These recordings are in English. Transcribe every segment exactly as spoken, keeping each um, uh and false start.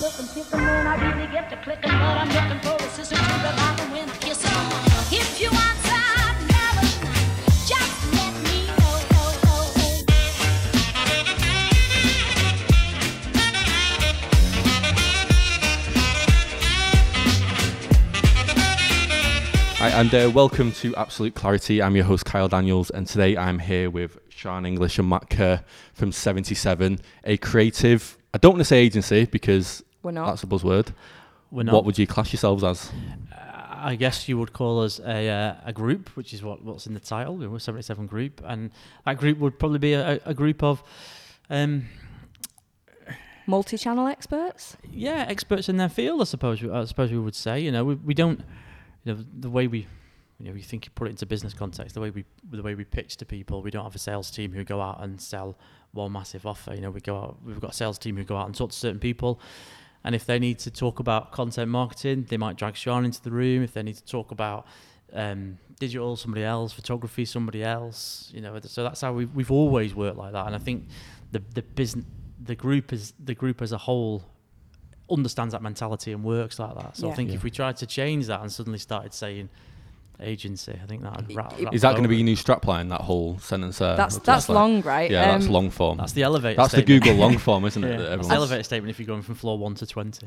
and kick them when I really get to clicking, but I'm looking for a sister to rely on when I kiss them. If you want some lovers, just let me know. Hi, and uh, welcome to Absolute Clarity. I'm your host, Kyle Daniels, and today I'm here with Sian English and Matt Kerr from Seventy seven, a creative... I don't want to say agency because we're not. That's a buzzword. We're not. What would you class yourselves as? Uh, I guess you would call us a uh, a group, which is what, what's in the title. We're a Seventy seven group, and that group would probably be a, a group of um, multi-channel experts. Yeah, experts in their field. I suppose. I suppose we would say. You know, we we don't. You know, the way we. You know, you think you put it into business context. The way we, the way we pitch to people, we don't have a sales team who go out and sell one massive offer. You know, we go out. We've got a sales team who go out and talk to certain people, and if they need to talk about content marketing, they might drag Sian into the room. If they need to talk about um, digital, somebody else, photography, somebody else. You know, so that's how we've we've always worked like that. And I think the the business, the group is the group as a whole. Understands that mentality and works like that. So yeah. I think yeah. if we tried to change that and suddenly started saying. Agency, I think that would wrap, wrap is that going to be your new strapline? That whole sentence there. That's that's, that's long, like, right? Yeah, um, that's long form. That's the elevator. That's statement. The Google long form, isn't yeah. it? That that's the elevator statement if you're going from floor one to twenty.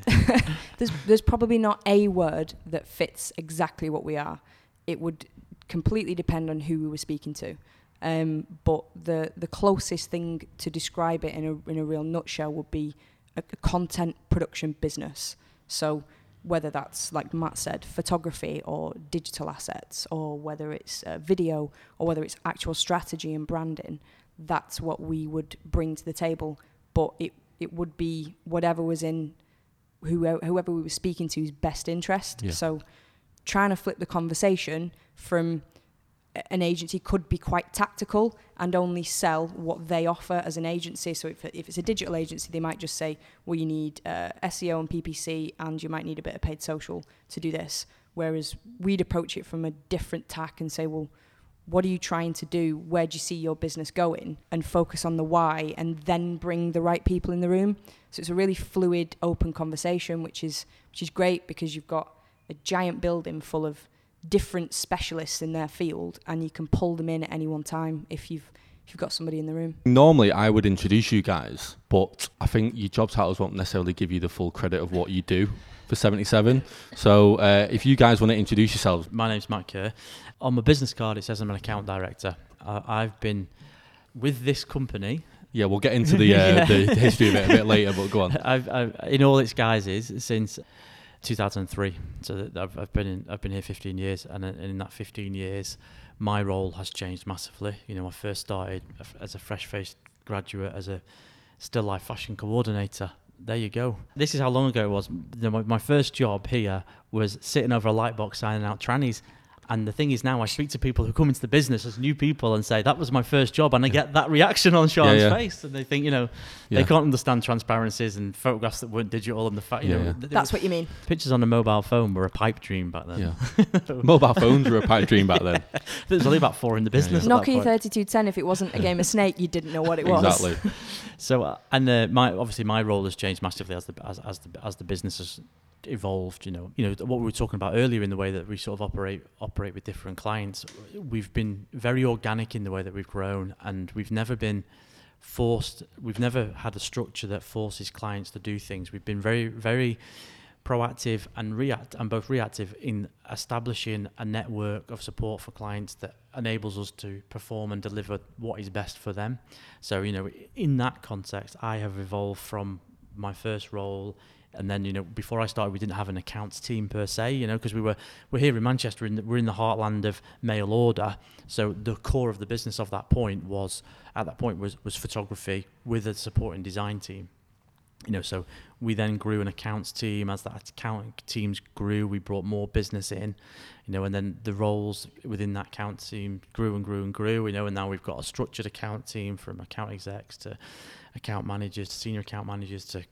there's there's probably not a word that fits exactly what we are. It would completely depend on who we were speaking to, um, but the the closest thing to describe it in a in a real nutshell would be a, a content production business. So. Whether that's, like Matt said, photography or digital assets, or whether it's uh, video, or whether it's actual strategy and branding, that's what we would bring to the table. But it, it would be whatever was in whoever, whoever we were speaking to's best interest. Yeah. So trying to flip the conversation from an agency could be quite tactical and only sell what they offer as an agency. So if, if it's a digital agency, they might just say, well, you need uh, S E O and P P C, and you might need a bit of paid social to do this. Whereas we'd approach it from a different tack and say, well, what are you trying to do? Where do you see your business going? And focus on the why, and then bring the right people in the room. So it's a really fluid, open conversation, which is which is great because you've got a giant building full of different specialists in their field, and you can pull them in at any one time if you've if you've got somebody in the room. Normally I would introduce you guys, but I think your job titles won't necessarily give you the full credit of what you do for Seventy seven. So uh, if you guys want to introduce yourselves. My name's Matt Kerr. On my business card it says I'm an account director. Uh, I've been with this company. Yeah, we'll get into the, uh, yeah. the, the history of it a bit later, but go on. I've, I've, in all its guises since two thousand three. So that I've, I've been in, I've been here fifteen years, and in that fifteen years, my role has changed massively. You know, I first started as a fresh-faced graduate, as a still life fashion coordinator. There you go. This is how long ago it was. You know, my, my first job here was sitting over a light box signing out trannies. And the thing is now I speak to people who come into the business as new people and say, that was my first job. And I get that reaction on Sean's yeah, yeah. face. And they think, you know, yeah. they can't understand transparencies and photographs that weren't digital. And the fact, you yeah, know, yeah. Th- That's what you mean. Pictures on a mobile phone were a pipe dream back then. Yeah. Mobile phones were a pipe dream back then. Yeah. There was only about four in the business. Yeah, yeah. Nokia thirty-two ten, if it wasn't a game of Snake, you didn't know what it was. Exactly. So, uh, and uh, my obviously my role has changed massively as the as, as the as the business has evolved. You know, you know what we were talking about earlier in the way that we sort of operate operate with different clients. We've been very organic in the way that we've grown, and we've never been forced. We've never had a structure that forces clients to do things. We've been very, very proactive and react and both reactive in establishing a network of support for clients that enables us to perform and deliver what is best for them. So, you know, in that context, I have evolved from my first role. And then, you know, before I started, we didn't have an accounts team per se, you know, because we were we're here in Manchester, in the, we're in the heartland of mail order. So the core of the business of that point was at that point was was photography with a supporting design team. You know, so we then grew an accounts team. As that account teams grew, we brought more business in, you know, and then the roles within that account team grew and grew and grew, you know, and now we've got a structured account team from account execs to account managers, to senior account managers, to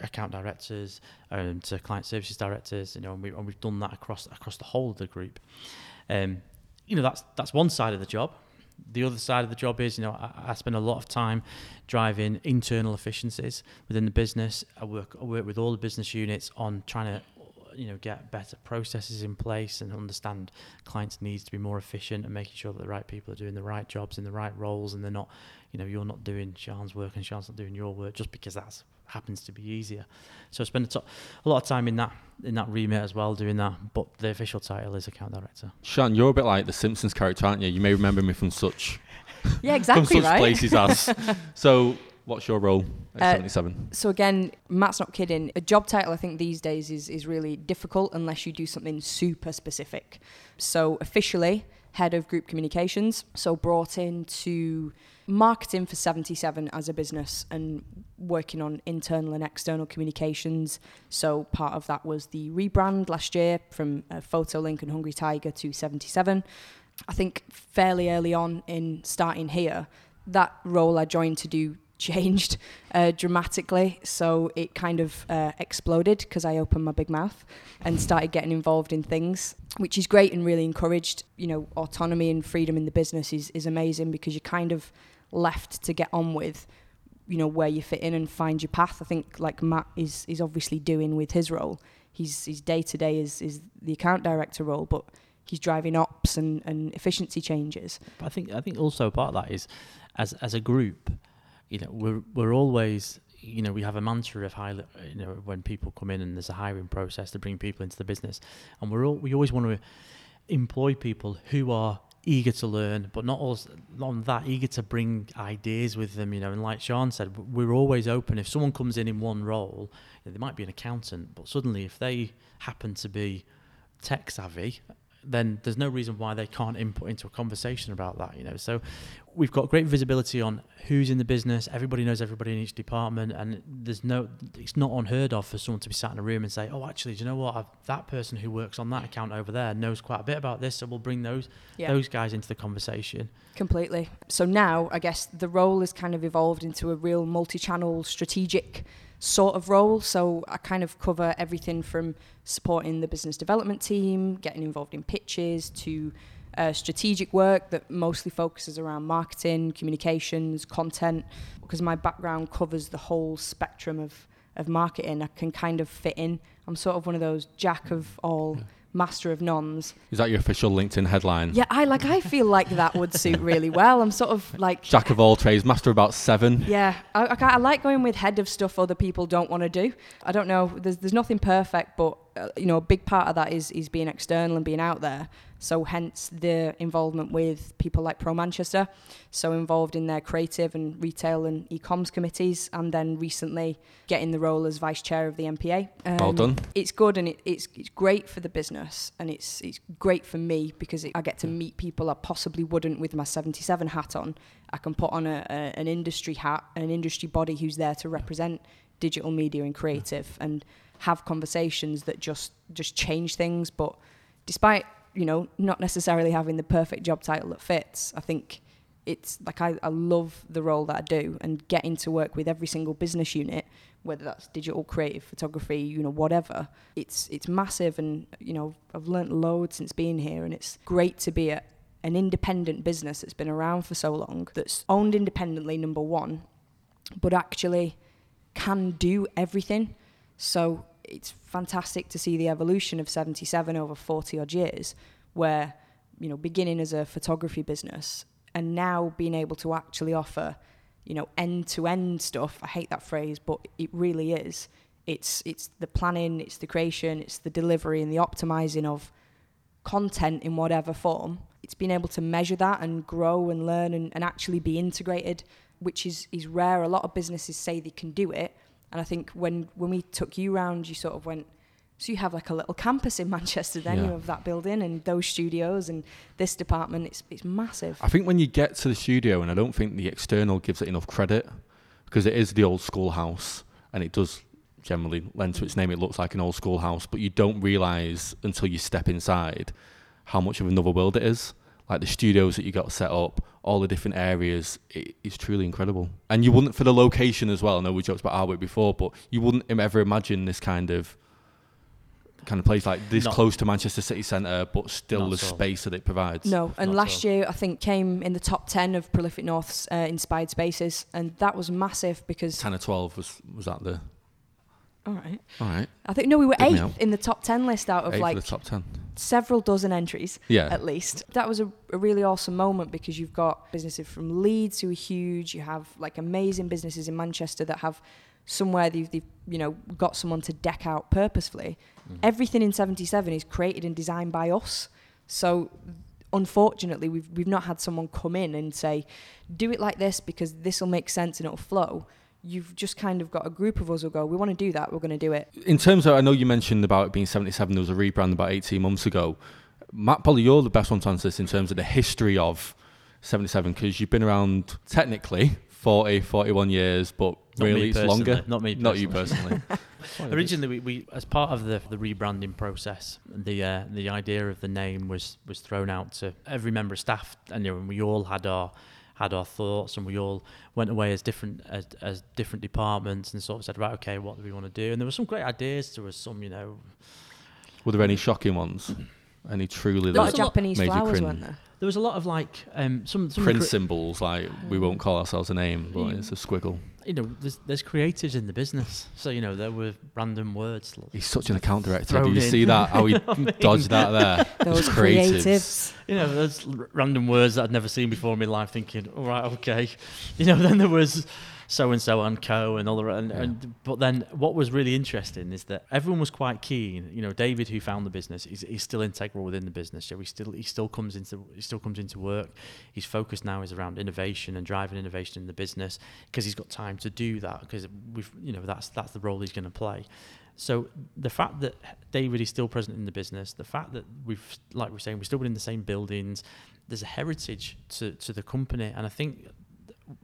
account directors, um, to client services directors, you know, and, we, and we've done that across across the whole of the group. Um, you know, that's that's one side of the job. the other side of the job is, you know, I, I spend a lot of time driving internal efficiencies within the business. I work, I work with all the business units on trying to, you know, get better processes in place and understand clients' needs to be more efficient, and making sure that the right people are doing the right jobs in the right roles, and they're not, you know, you're not doing Sian's work and Sian's not doing your work just because that's happens to be easier. So I spend a, to- a lot of time in that in that remit as well, doing that. But the official title is account director. Sian, you're a bit like the Simpsons character, aren't you? You may remember me from such yeah, exactly from such right. places as. So what's your role at uh, seventy seven? So again, Matt's not kidding. A job title, I think these days is is really difficult unless you do something super specific. So officially, head of group communications. So brought in to marketing for seventy seven as a business and working on internal and external communications. So part of that was the rebrand last year from uh, PhotoLink and Hungry Tiger to seventy seven. I think fairly early on in starting here, that role I joined to do changed uh, dramatically, so it kind of uh, exploded because I opened my big mouth and started getting involved in things, which is great and really encouraged. You know, autonomy and freedom in the business is, is amazing because you're kind of left to get on with, you know, where you fit in and find your path. I think like Matt is is obviously doing with his role. He's, his day-to-day is, is the account director role, but he's driving ops and, and efficiency changes. But I think I think also part of that is, as as a group, you know, we're we're always, you know, we have a mantra of high, you know, when people come in and there's a hiring process to bring people into the business, and we're all, we always want to employ people who are eager to learn, but not all not that eager to bring ideas with them, you know. And like Sian said, we're always open. If someone comes in in one role, you know, they might be an accountant, but suddenly if they happen to be tech savvy, then there's no reason why they can't input into a conversation about that, you know. So we've got great visibility on who's in the business. Everybody knows everybody in each department, and there's no, it's not unheard of for someone to be sat in a room and say, oh, actually, do you know what? I've, that person who works on that account over there knows quite a bit about this, so we'll bring those yeah. those guys into the conversation. Completely. So now, I guess, the role has kind of evolved into a real multi-channel strategic sort of role. So I kind of cover everything from supporting the business development team, getting involved in pitches, to uh, strategic work that mostly focuses around marketing, communications, content. Because my background covers the whole spectrum of, of marketing, I can kind of fit in. I'm sort of one of those jack of all, yeah. master of nones. Is that your official LinkedIn headline? Yeah, I like. I feel like that would suit really well. I'm sort of like jack of all trades, master about seven. Yeah, I, I, I like going with head of stuff other people don't want to do. I don't know. There's there's nothing perfect, but uh, you know, a big part of that is is being external and being out there. So hence the involvement with people like Pro Manchester. So involved in their creative and retail and e-comms committees, and then recently getting the role as vice chair of the M P A. Um, well done. It's good, and it, it's it's great for the business, and it's it's great for me because it, I get to meet people I possibly wouldn't with my seventy seven hat on. I can put on a, a an industry hat, an industry body who's there to represent digital media and creative, and have conversations that just just change things. But despite, you know, not necessarily having the perfect job title that fits, I think it's like I, I love the role that I do, and getting to work with every single business unit, whether that's digital, creative, photography, you know, whatever, it's it's massive. And, you know, I've learnt loads since being here, and it's great to be at an independent business that's been around for so long, that's owned independently, number one, but actually can do everything. So it's fantastic to see the evolution of seventy seven over forty odd years, where, you know, beginning as a photography business and now being able to actually offer, you know, end-to-end stuff. I hate that phrase, but it really is. It's it's the planning, it's the creation, it's the delivery and the optimizing of content in whatever form. It's being able to measure that and grow and learn and, and actually be integrated, which is, is rare. A lot of businesses say they can do it. And I think when, when we took you round, you sort of went, so you have like a little campus in Manchester then, yeah. you have that building and those studios and this department, it's it's massive. I think when you get to the studio, and I don't think the external gives it enough credit, because it is the old schoolhouse, and it does generally lend to its name, it looks like an old schoolhouse, but you don't realise until you step inside how much of another world it is. Like the studios that you got set up, all the different areas, it, it's truly incredible. And you wouldn't, for the location as well, I know we joked about Arwick before, but you wouldn't ever imagine this kind of kind of place, like this Not close to Manchester city centre, but still the so. space that it provides. No, and Not last so. year I think came in the top ten of Prolific North's uh, inspired spaces, and that was massive because ten or twelve was was that the. All right. All right. I think, no, we were Give eighth in the top ten list out of eighth like of the top ten. Several dozen entries, yeah. at least. That was a, a really awesome moment because you've got businesses from Leeds who are huge. You have like amazing businesses in Manchester that have somewhere they've, they've you know, got someone to deck out purposefully. Mm. Everything in seventy seven is created and designed by us. So unfortunately, we've we've not had someone come in and say, do it like this because this will make sense and it'll flow. You've just kind of got a group of us who go, we want to do that, we're going to do it. In terms of, I know you mentioned about it being seventy seven, there was a rebrand about eighteen months ago. Matt, probably you're the best one to answer this in terms of the history of seventy seven, because you've been around technically forty, forty-one years, but not really it's longer. Not me personally. Not you personally. Originally, we, we, as part of the, the rebranding process, the uh, the idea of the name was, was thrown out to every member of staff, and you know, we all had our... had our thoughts, and we all went away as different as, as different departments and sort of said, right, okay, what do we want to do? And there were some great ideas. There was some, you know... Were there any shocking ones? Any truly... There was Japanese flowers, weren't there? There was a lot of, like... Um, some, some print cri- symbols, like, we won't call ourselves a name, but mm. it's a squiggle. You know, there's, there's creatives in the business. So, you know, there were random words. He's such an account director. Do you in. see that? How he I mean? dodged that there? Those creatives. creatives. You know, there's random words that I'd never seen before in my life, thinking, all right, okay. You know, then there was so-and-so and co and all the... And, yeah. and, but then what was really interesting is that everyone was quite keen. You know, David, who found the business, he's, he's still integral within the business. So he still, he, still comes into, he still comes into work. His focus now is around innovation and driving innovation in the business because he's got time to do that, because we've, you know, that's that's the role he's going to play. So the fact that David is still present in the business, the fact that we've, like we're saying, we're still in the same buildings, there's a heritage to to the company, and I think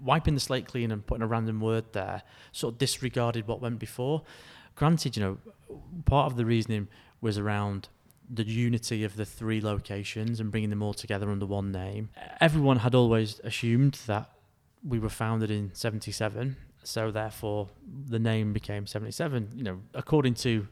wiping the slate clean and putting a random word there sort of disregarded what went before. Granted, you know, part of the reasoning was around the unity of the three locations and bringing them all together under one name. Everyone had always assumed that we were founded in seventy seven, so therefore the name became seventy seven. You know, according to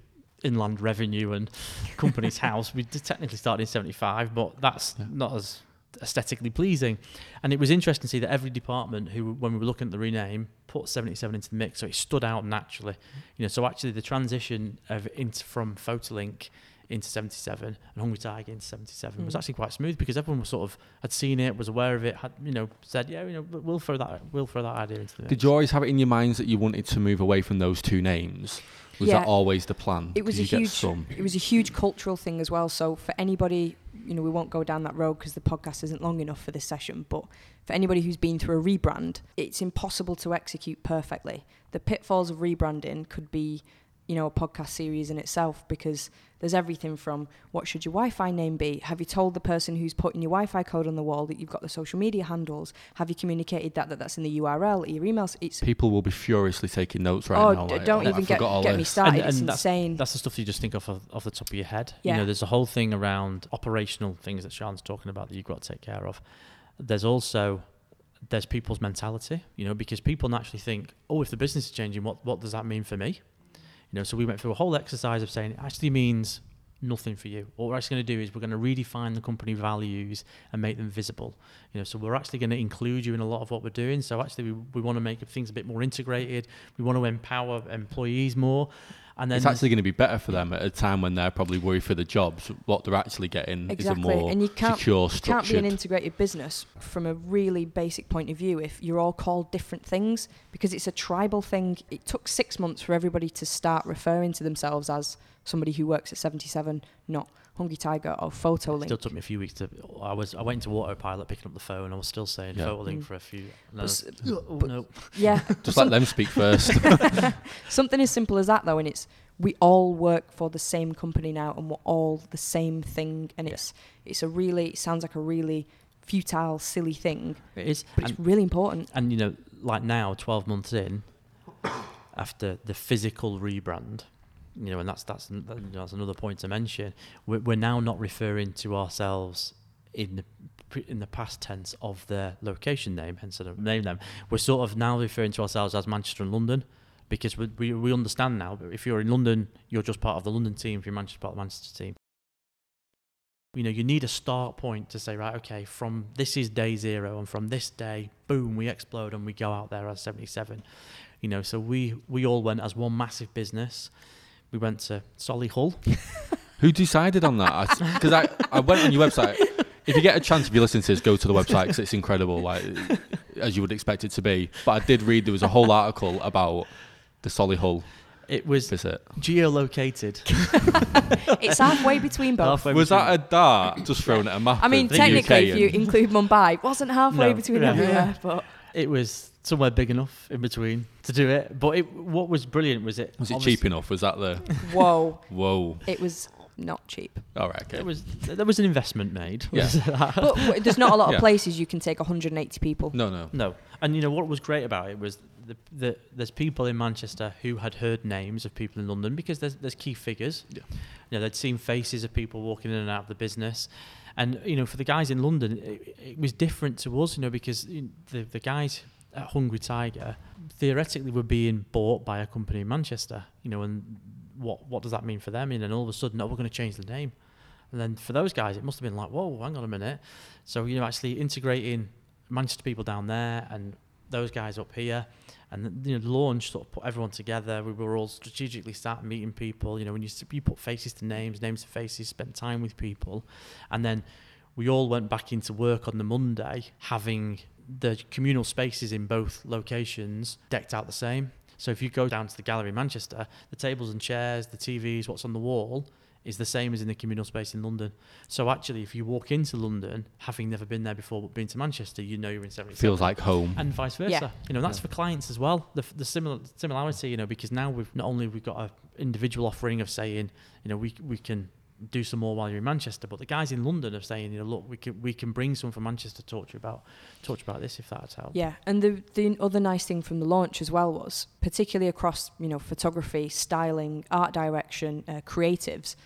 Inland Revenue and Company's House, we did technically start in seventy five, but that's yeah. not as aesthetically pleasing. And it was interesting to see that every department who, when we were looking at the rename, put seventy seven into the mix, so it stood out naturally. You know, so actually the transition of into from PhotoLink into seventy seven and Hungry Tiger into seventy seven mm. was actually quite smooth, because everyone was sort of had seen it, was aware of it, had, you know, said, yeah, you know, we'll throw that we'll throw that idea into the mix. Did you always have it in your minds that you wanted to move away from those two names? Was yeah. that always the plan? It was a huge it was a huge cultural thing as well. So for anybody, you know, we won't go down that road because the podcast isn't long enough for this session, but for anybody who's been through a rebrand, it's impossible to execute perfectly. The pitfalls of rebranding could be, you know, a podcast series in itself, because there's everything from what should your Wi-Fi name be? Have you told the person who's putting your Wi-Fi code on the wall that you've got the social media handles? Have you communicated that, that that's in the U R L, your emails? It's People will be furiously taking notes right oh, now. Oh, d- like, don't like, even get, get me started. And, and it's and insane. That's, that's the stuff you just think of off, off the top of your head. Yeah. You know, there's a whole thing around operational things that Sian's talking about that you've got to take care of. There's also... there's people's mentality, you know, because people naturally think, oh, if the business is changing, what, what does that mean for me? You know, so we went through a whole exercise of saying it actually means nothing for you. What we're actually going to do is we're going to redefine the company values and make them visible. You know, so we're actually going to include you in a lot of what we're doing. So actually we, we want to make things a bit more integrated. We want to empower employees more. And then it's actually going to be better for them at a time when they're probably worried for the jobs. What they're actually getting exactly. is a more and you can't, secure structure. You can't be an integrated business from a really basic point of view if you're all called different things, because it's a tribal thing. It took six months for everybody to start referring to themselves as somebody who works at seventy seven, not Hungry Tiger or PhotoLink. It still took me a few weeks to... I was I went into autopilot picking up the phone and I was still saying yeah. PhotoLink mm. for a few... No, but, oh, but, no. Yeah. Just let them speak first. Something as simple as that, though, and it's we all work for the same company now and we're all the same thing, and yeah. it's it's a really... It sounds like a really futile, silly thing. It is. But and, it's really important. And, you know, like now, twelve months in, after the physical rebrand... You know, and that's that's that's another point to mention. We're, we're now not referring to ourselves in the in the past tense of their location name, hence I don't name them. We're sort of now referring to ourselves as Manchester and London, because we, we, we understand now, if you're in London, you're just part of the London team. If you're Manchester, part of the Manchester team. You know, you need a start point to say, right, okay, from this is day zero, and from this day, boom, we explode and we go out there as seventy-seven. You know, so we, we all went as one massive business. We went to Solly Hull. Who decided on that? Because I, I, I went on your website. If you get a chance, if you listen to this, go to the website because it's incredible, like as you would expect it to be. But I did read there was a whole article about the Solly Hull. It was visit. Geolocated. It's halfway between both. Halfway was between. That a dart just thrown at a map? I mean, technically, if you include Mumbai, it wasn't halfway no, between no. everywhere, but it was somewhere big enough in between to do it. But it, what was brilliant was it was it cheap enough? Was that the whoa whoa? It was not cheap. All right, okay. It was there was an investment made. Yeah. But w- there's not a lot of yeah. places you can take one hundred eighty people. No, no, no. And you know what was great about it was. The, the, there's people in Manchester who had heard names of people in London because there's there's key figures. Yeah. You know, they'd seen faces of people walking in and out of the business. And, you know, for the guys in London, it, it was different to us, you know, because the, the guys at Hungry Tiger theoretically were being bought by a company in Manchester, you know, and what, what does that mean for them? And then all of a sudden, no, we're going to change the name. And then for those guys, it must have been like, whoa, hang on a minute. So, you know, actually integrating Manchester people down there and those guys up here, and you know, the launch sort of put everyone together. We were all strategically sat meeting people. You know, when you you put faces to names, names to faces, spent time with people, and then we all went back into work on the Monday, having the communal spaces in both locations decked out the same. So if you go down to the gallery in Manchester, the tables and chairs, the T Vs, what's on the wall is the same as in the communal space in London. So actually, if you walk into London, having never been there before, but been to Manchester, you know you're in seventy-seven. Feels like home. And vice versa. Yeah. You know, that's yeah. for clients as well. The, the similar similarity, you know, because now we've not only we've got an individual offering of saying, you know, we we can do some more while you're in Manchester, but the guys in London are saying, you know, look, we can we can bring someone from Manchester to talk to you about talk to you about this if that's helped. Yeah, and the the other nice thing from the launch as well was, particularly across, you know, photography, styling, art direction, uh, creatives.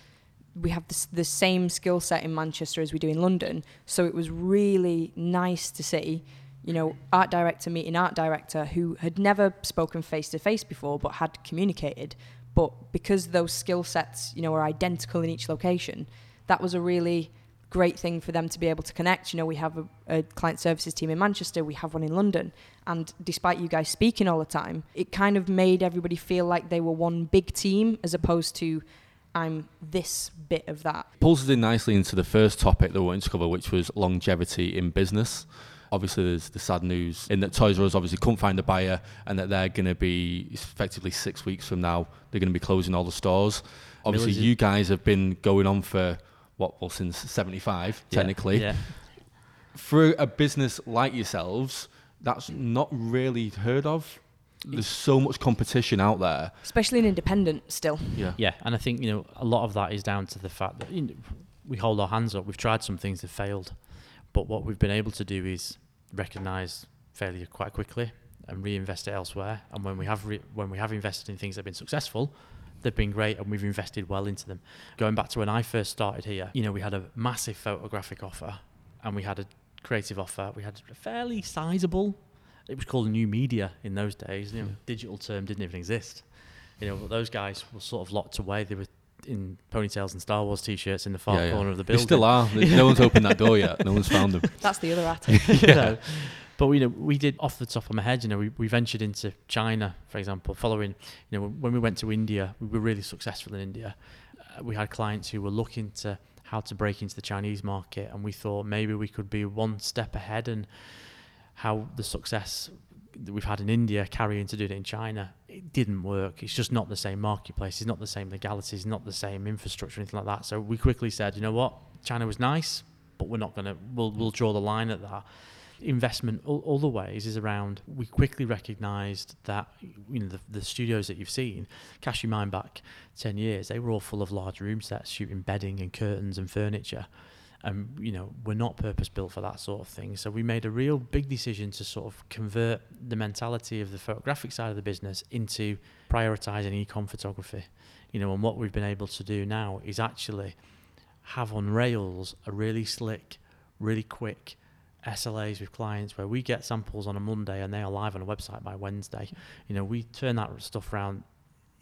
We have this, the same skill set in Manchester as we do in London. So it was really nice to see, you know, art director meeting art director who had never spoken face-to-face before but had communicated. But because those skill sets, you know, are identical in each location, that was a really great thing for them to be able to connect. You know, we have a, a client services team in Manchester, we have one in London. And despite you guys speaking all the time, it kind of made everybody feel like they were one big team as opposed to I'm this bit of that. Pulls us in nicely into the first topic that we wanted to cover, which was longevity in business. Obviously, there's the sad news in that Toys R Us obviously couldn't find a buyer and that they're going to be, effectively six weeks from now, they're going to be closing all the stores. Obviously, Millions. You guys have been going on for, what, well, since seventy-five, yeah, technically. Yeah. For a business like yourselves, that's not really heard of. There's so much competition out there. Especially in independent still. Yeah. Yeah, and I think, you know, a lot of that is down to the fact that, you know, we hold our hands up. We've tried some things that failed. But what we've been able to do is recognise failure quite quickly and reinvest it elsewhere. And when we have re- when we have invested in things that have been successful, they've been great and we've invested well into them. Going back to when I first started here, you know, we had a massive photographic offer and we had a creative offer. We had a fairly sizable, it was called new media in those days. You know, yeah. Digital term didn't even exist. You know, but those guys were sort of locked away. They were in ponytails and Star Wars t-shirts in the far yeah, yeah. corner of the building. They still are. No one's opened that door yet. No one's found them. That's the other attitude. Yeah. You know, but you know, we did off the top of my head, you know, we, we ventured into China, for example, following, you know, when we went to India, we were really successful in India. Uh, we had clients who were looking to how to break into the Chinese market. And we thought maybe we could be one step ahead, and how the success that we've had in India carrying to do it in China, it didn't work. It's just not the same marketplace. It's not the same legalities, not the same infrastructure, anything like that. So we quickly said, you know what, China was nice, but we're not going to, we'll, we'll draw the line at that. Investment other ways is around, we quickly recognised that, you know, the, the studios that you've seen, cast your mind back ten years, they were all full of large room sets, shooting bedding and curtains and furniture. And, um, you know, we're not purpose-built for that sort of thing. So we made a real big decision to sort of convert the mentality of the photographic side of the business into prioritising e-com photography. You know, and what we've been able to do now is actually have on rails a really slick, really quick S L As with clients where we get samples on a Monday and they are live on a website by Wednesday. You know, we turn that stuff around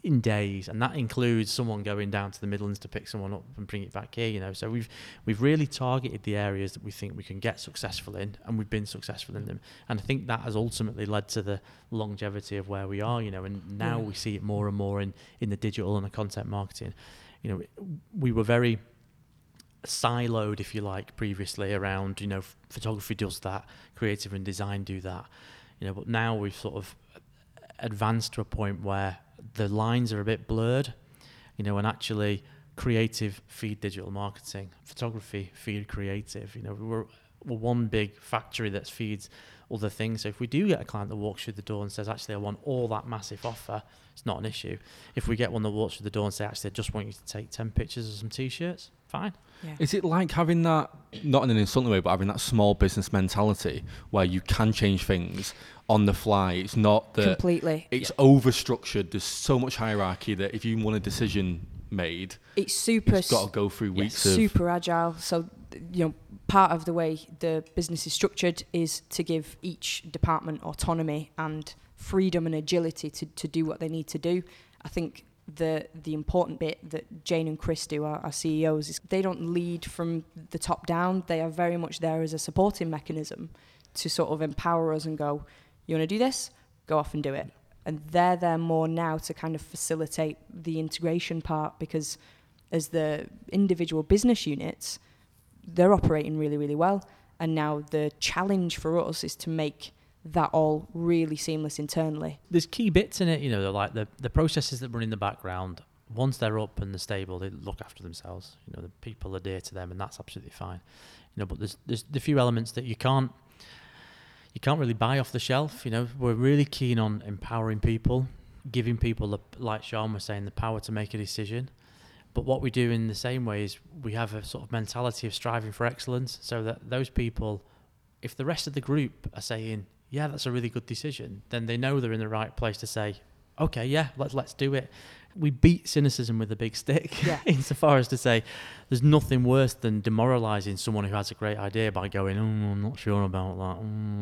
in days, and that includes someone going down to the Midlands to pick someone up and bring it back here, you know. So we've we've really targeted the areas that we think we can get successful in, and we've been successful in them. And I think that has ultimately led to the longevity of where we are, you know, and now yeah. we see it more and more in, in the digital and the content marketing. You know, we were very siloed, if you like, previously around, you know, photography does that, creative and design do that, you know, but now we've sort of advanced to a point where the lines are a bit blurred, you know, and actually creative feed digital marketing, photography feed creative, you know, we're, we're one big factory that feeds other things. So if we do get a client that walks through the door and says, actually, I want all that massive offer, it's not an issue. If we get one that walks through the door and say, actually, I just want you to take ten pictures of some T-shirts, fine. Yeah. Is it like having that, not in an insulting way, but having that small business mentality where you can change things on the fly? It's not that... Completely. It's yeah. over-structured. There's so much hierarchy that if you want a decision made... It's super... It's got to go through weeks yeah, of... super agile. So, you know, part of the way the business is structured is to give each department autonomy and freedom and agility to, to do what they need to do. I think... the the important bit that Jane and Chris do, our, our C E Os, is they don't lead from the top down. They are very much there as a supporting mechanism to sort of empower us and go, you want to do this? Go off and do it. And they're there more now to kind of facilitate the integration part, because as the individual business units, they're operating really, really well. And now the challenge for us is to make that all really seamless internally. There's key bits in it, you know, like the, the processes that run in the background. Once they're up and they're stable, they look after themselves. You know, the people adhere to them, and that's absolutely fine. You know, but there's there's the few elements that you can't you can't really buy off the shelf. You know, we're really keen on empowering people, giving people the, like Sian was saying, the power to make a decision. But what we do in the same way is we have a sort of mentality of striving for excellence, so that those people, if the rest of the group are saying, yeah, that's a really good decision, then they know they're in the right place to say, okay, yeah, let's let's do it. We beat cynicism with a big stick, yeah. insofar as to say there's nothing worse than demoralising someone who has a great idea by going, oh, I'm not sure about that.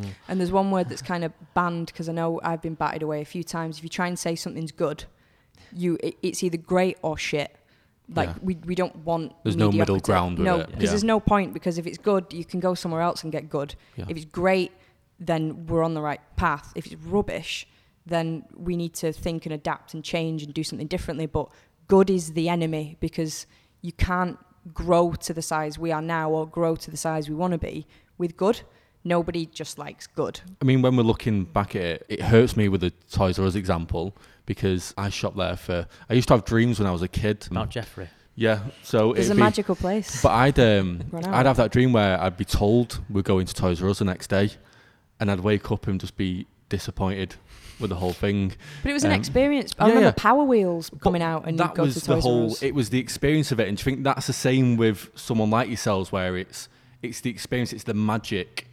Oh. And there's one word that's kind of banned, because I know I've been batted away a few times. If you try and say something's good, you it, it's either great or shit. Like yeah. we we don't want there's mediocrity. No middle ground with no, it. Because yeah. there's no point, because if it's good, you can go somewhere else and get good. Yeah. If it's great, then we're on the right path. If it's rubbish, then we need to think and adapt and change and do something differently. But good is the enemy, because you can't grow to the size we are now or grow to the size we want to be with good. Nobody just likes good. I mean, when we're looking back at it, it hurts me with the Toys R Us example, because I shopped there for... I used to have dreams when I was a kid. About Jeffrey. Yeah, so it's a be, magical place. But I'd, um, I'd have that dream where I'd be told we're going to Toys R Us the next day, and I'd wake up and just be disappointed with the whole thing. But it was um, an experience. I yeah, remember yeah. Power Wheels coming but out and that you was to the Toys whole. It was the experience of it, and do you think that's the same with someone like yourselves, where it's it's the experience, it's the magic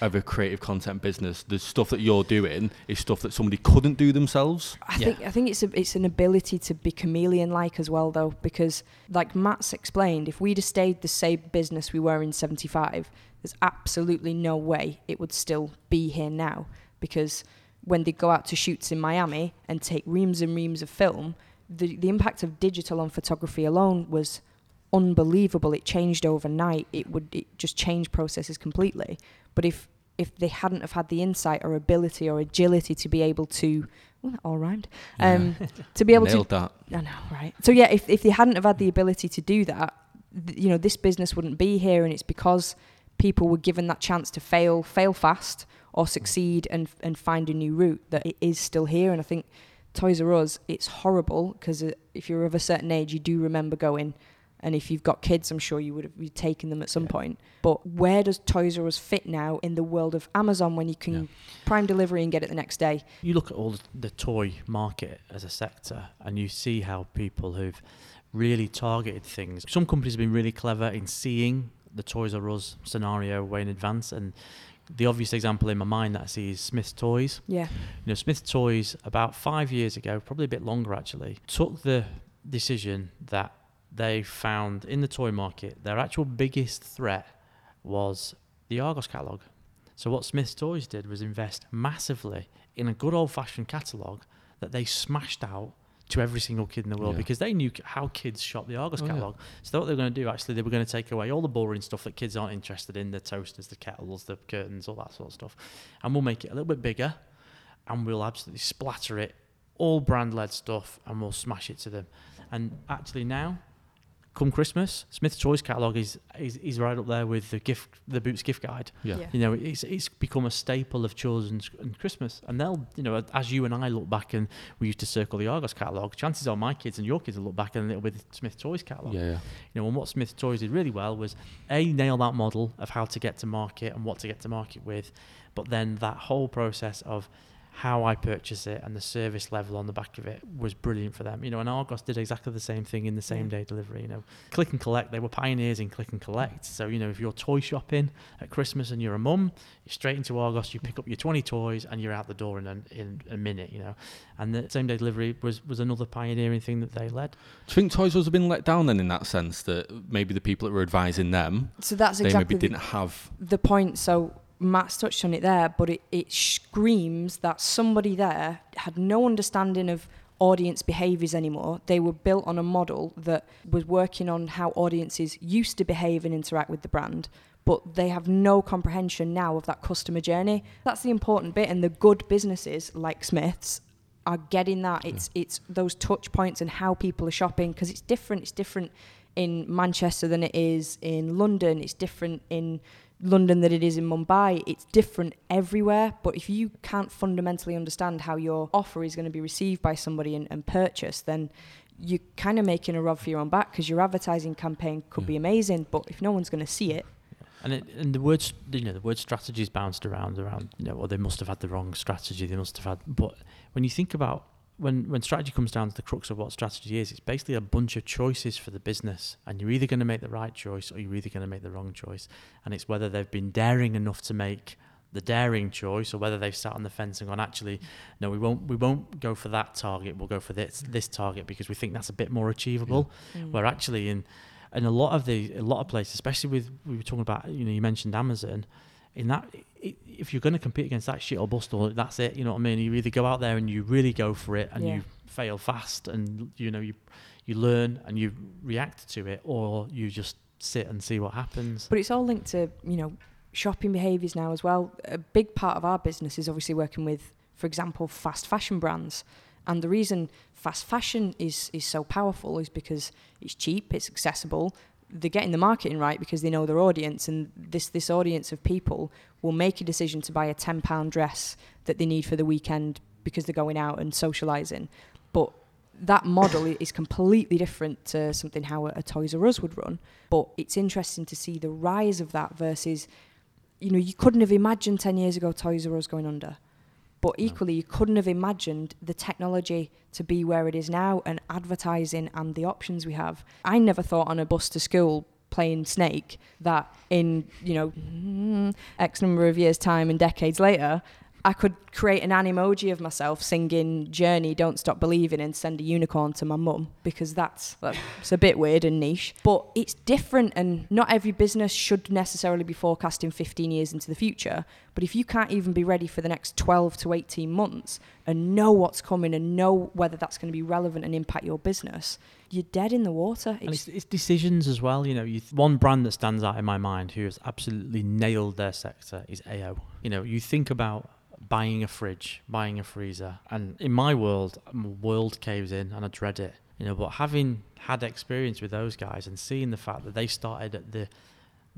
of a creative content business. The stuff that you're doing is stuff that somebody couldn't do themselves. I yeah. think I think it's a, it's an ability to be chameleon-like as well, though, because like Matt's explained, if we'd have stayed the same business we were in seventy-five. There's absolutely no way it would still be here now, because when they go out to shoots in Miami and take reams and reams of film, the, the impact of digital on photography alone was unbelievable. It changed overnight. It would it just change processes completely. But if, if they hadn't have had the insight or ability or agility to be able to... Well, that all rhymed. Um, yeah. To be able Nailed to... Nailed that. I know, right? So yeah, if, if they hadn't have had the ability to do that, th- you know, this business wouldn't be here, and it's because... people were given that chance to fail, fail fast, or succeed and and find a new route, that it is still here. And I think Toys R Us, it's horrible, because if you're of a certain age, you do remember going, and if you've got kids, I'm sure you would have you'd taken them at some yeah. point. But where does Toys R Us fit now in the world of Amazon, when you can yeah. prime delivery and get it the next day? You look at all the toy market as a sector, and you see how people who've really targeted things. Some companies have been really clever in seeing the Toys R Us scenario way in advance, and the obvious example in my mind that I see is Smyths Toys. Yeah. You know, Smyths Toys, about five years ago, probably a bit longer actually, took the decision that they found in the toy market, their actual biggest threat was the Argos catalogue. So what Smyths Toys did was invest massively in a good old-fashioned catalogue that they smashed out to every single kid in the world, yeah. because they knew how kids shop the Argos oh, catalogue. Yeah. So what they were going to do, actually, they were going to take away all the boring stuff that kids aren't interested in, the toasters, the kettles, the curtains, all that sort of stuff. And we'll make it a little bit bigger, and we'll absolutely splatter it, all brand-led stuff, and we'll smash it to them. And actually now, come Christmas, Smyths Toys catalogue is, is is right up there with the gift, the Boots gift guide. Yeah. yeah. You know, it's it's become a staple of children's and Christmas. And they'll, you know, as you and I look back and we used to circle the Argos catalogue, chances are my kids and your kids will look back and it'll be the Smyths Toys catalogue. Yeah, yeah. You know, and what Smyths Toys did really well was, A, nail that model of how to get to market and what to get to market with, but then that whole process of how I purchase it and the service level on the back of it was brilliant for them. You know, and Argos did exactly the same thing in the same day delivery, you know. Click and collect, they were pioneers in click and collect. So, you know, if you're toy shopping at Christmas and you're a mum, you're straight into Argos, you pick up your twenty toys and you're out the door in a, in a minute, you know. And the same day delivery was, was another pioneering thing that they led. Do you think Toys was been let down then in that sense, that maybe the people that were advising them, so that's exactly they maybe didn't have... the point, so... Matt's touched on it there, but it, it screams that somebody there had no understanding of audience behaviours anymore. They were built on a model that was working on how audiences used to behave and interact with the brand, but they have no comprehension now of that customer journey. That's the important bit, and the good businesses like Smyths are getting that. It's, yeah. it's those touch points and how people are shopping, because it's different. It's different in Manchester than it is in London. It's different in... London that it is in Mumbai. It's different everywhere, but if you can't fundamentally understand how your offer is going to be received by somebody and, and purchased, then you're kind of making a rod for your own back, because your advertising campaign could yeah. be amazing, but if no one's going to see it, And it, and the word, you know, the word strategies bounced around, around, you know, well, they must have had the wrong strategy, they must have had, but when you think about When when strategy comes down to the crux of what strategy is, it's basically a bunch of choices for the business, and you're either going to make the right choice or you're either going to make the wrong choice, and it's whether they've been daring enough to make the daring choice or whether they've sat on the fence and gone, actually, no, we won't we won't go for that target, we'll go for this this target because we think that's a bit more achievable. Yeah. Mm. Where actually in in a lot of the a lot of places, especially with we were talking about, you know, you mentioned Amazon. In that, if you're going to compete against that shit or bust, or that's it, you know what I mean? You either go out there and you really go for it and yeah. you fail fast and, you know, you you learn and you react to it, or you just sit and see what happens. But it's all linked to, you know, shopping behaviours now as well. A big part of our business is obviously working with, for example, fast fashion brands. And the reason fast fashion is, is so powerful is because it's cheap, it's accessible, they're getting the marketing right because they know their audience, and this this audience of people will make a decision to buy a ten pound dress that they need for the weekend because they're going out and socialising. But that model is completely different to something how a, a Toys R Us would run. But it's interesting to see the rise of that versus, you know, you couldn't have imagined ten years ago Toys R Us going under. But equally, you couldn't have imagined the technology to be where it is now, and advertising and the options we have. I never thought on a bus to school playing Snake that in, you know, X number of years' time and decades later, I could create an animoji of myself singing Journey, Don't Stop Believing, and send a unicorn to my mum, because that's, that's a bit weird and niche. But it's different, and not every business should necessarily be forecasting fifteen years into the future. But if you can't even be ready for the next twelve to eighteen months and know what's coming and know whether that's going to be relevant and impact your business, you're dead in the water. It's, and it's, it's decisions as well. You know, you th- one brand that stands out in my mind who has absolutely nailed their sector is A O. You know, you think about buying a fridge, buying a freezer, and in my world, my world caves in and I dread it, you know, but having had experience with those guys and seeing the fact that they started at the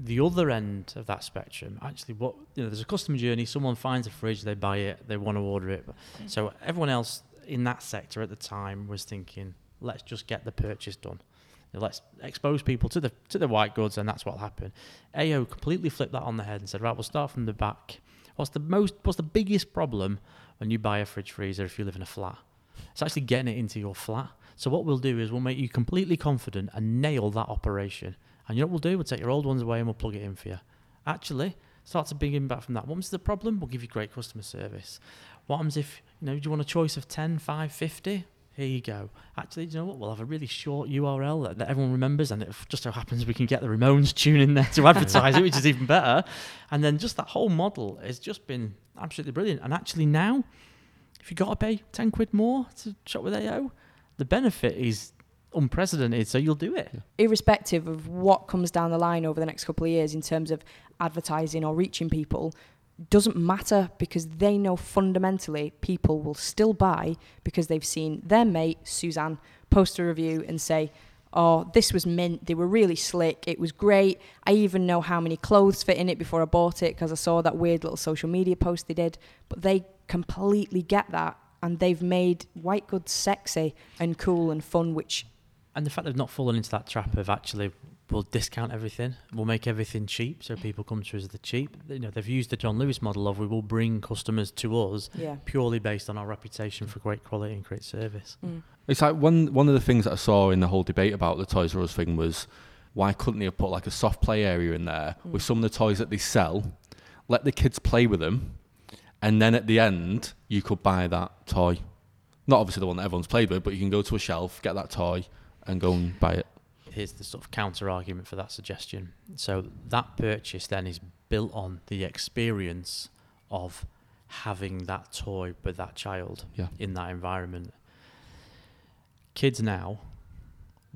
the other end of that spectrum, actually, what, you know, there's a customer journey, someone finds a fridge, they buy it, they want to order it. So everyone else in that sector at the time was thinking, let's just get the purchase done. Let's expose people to the to the white goods, and that's what'll happen. A O completely flipped that on the head and said, right, we'll start from the back. What's the most? What's the biggest problem when you buy a fridge freezer if you live in a flat? It's actually getting it into your flat. So what we'll do is we'll make you completely confident and nail that operation. And you know what we'll do? We'll take your old ones away and we'll plug it in for you. Actually, start to bring back from that. What was the problem? We'll give you great customer service. What happens if, you know, do you want a choice of ten, five, fifty? Here you go. Actually, do you know what? We'll have a really short U R L that, that everyone remembers, and it just so happens we can get the Ramones tune in there to advertise it, which is even better. And then just that whole model has just been absolutely brilliant. And actually now, if you've got to pay ten quid more to shop with A O, the benefit is unprecedented, so you'll do it. Yeah. Irrespective of what comes down the line over the next couple of years in terms of advertising or reaching people, doesn't matter, because they know fundamentally people will still buy because they've seen their mate Suzanne post a review and say, oh, this was mint, they were really slick, it was great, I even know how many clothes fit in it before I bought it because I saw that weird little social media post they did. But they completely get that, and they've made white goods sexy and cool and fun, which... And the fact they've not fallen into that trap of actually... we'll discount everything, we'll make everything cheap so people come to us at the cheap. You know, they've used the John Lewis model of we will bring customers to us yeah. purely based on our reputation for great quality and great service. Mm. It's like one one of the things that I saw in the whole debate about the Toys R Us thing was, why couldn't they have put like a soft play area in there mm. with some of the toys that they sell, let the kids play with them, and then at the end you could buy that toy. Not obviously the one that everyone's played with, but you can go to a shelf, get that toy and go and buy it. Here's the sort of counter argument for that suggestion. So that purchase then is built on the experience of having that toy with that child yeah. in that environment. Kids now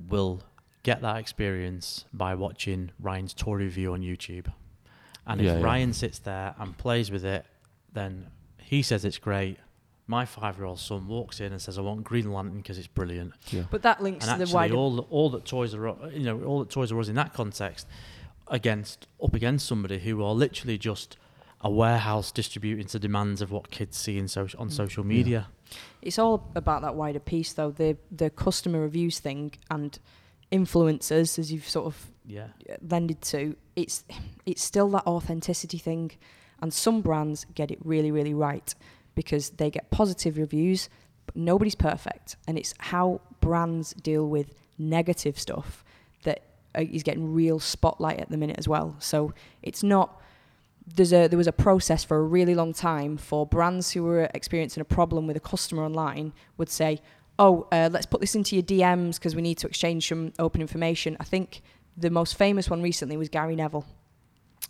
will get that experience by watching Ryan's toy review on YouTube. And if yeah, yeah. Ryan sits there and plays with it, then he says it's great. My five-year-old son walks in and says, "I want Green Lantern because it's brilliant." Yeah. But that links and to actually the wider. All, all that Toys R Us, you know, all that Toys R Us in that context, against up against somebody who are literally just a warehouse distributing to demands of what kids see in so, on mm. social media. Yeah. It's all about that wider piece, though. The the customer reviews thing and influencers, as you've sort of yeah. lended to, it's it's still that authenticity thing, and some brands get it really, really right, because they get positive reviews, but nobody's perfect. And it's how brands deal with negative stuff that is getting real spotlight at the minute as well. So it's not, there's a, there was a process for a really long time for brands who were experiencing a problem with a customer online would say, oh, uh, let's put this into your D Ms because we need to exchange some open information. I think the most famous one recently was Gary Neville.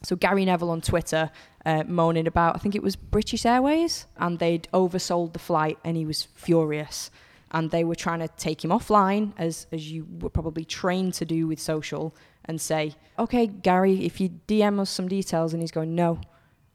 So Gary Neville on Twitter uh, moaning about, I think it was British Airways, and they'd oversold the flight and he was furious. And they were trying to take him offline, as, as you were probably trained to do with social, and say, okay, Gary, if you D M us some details, and he's going, no,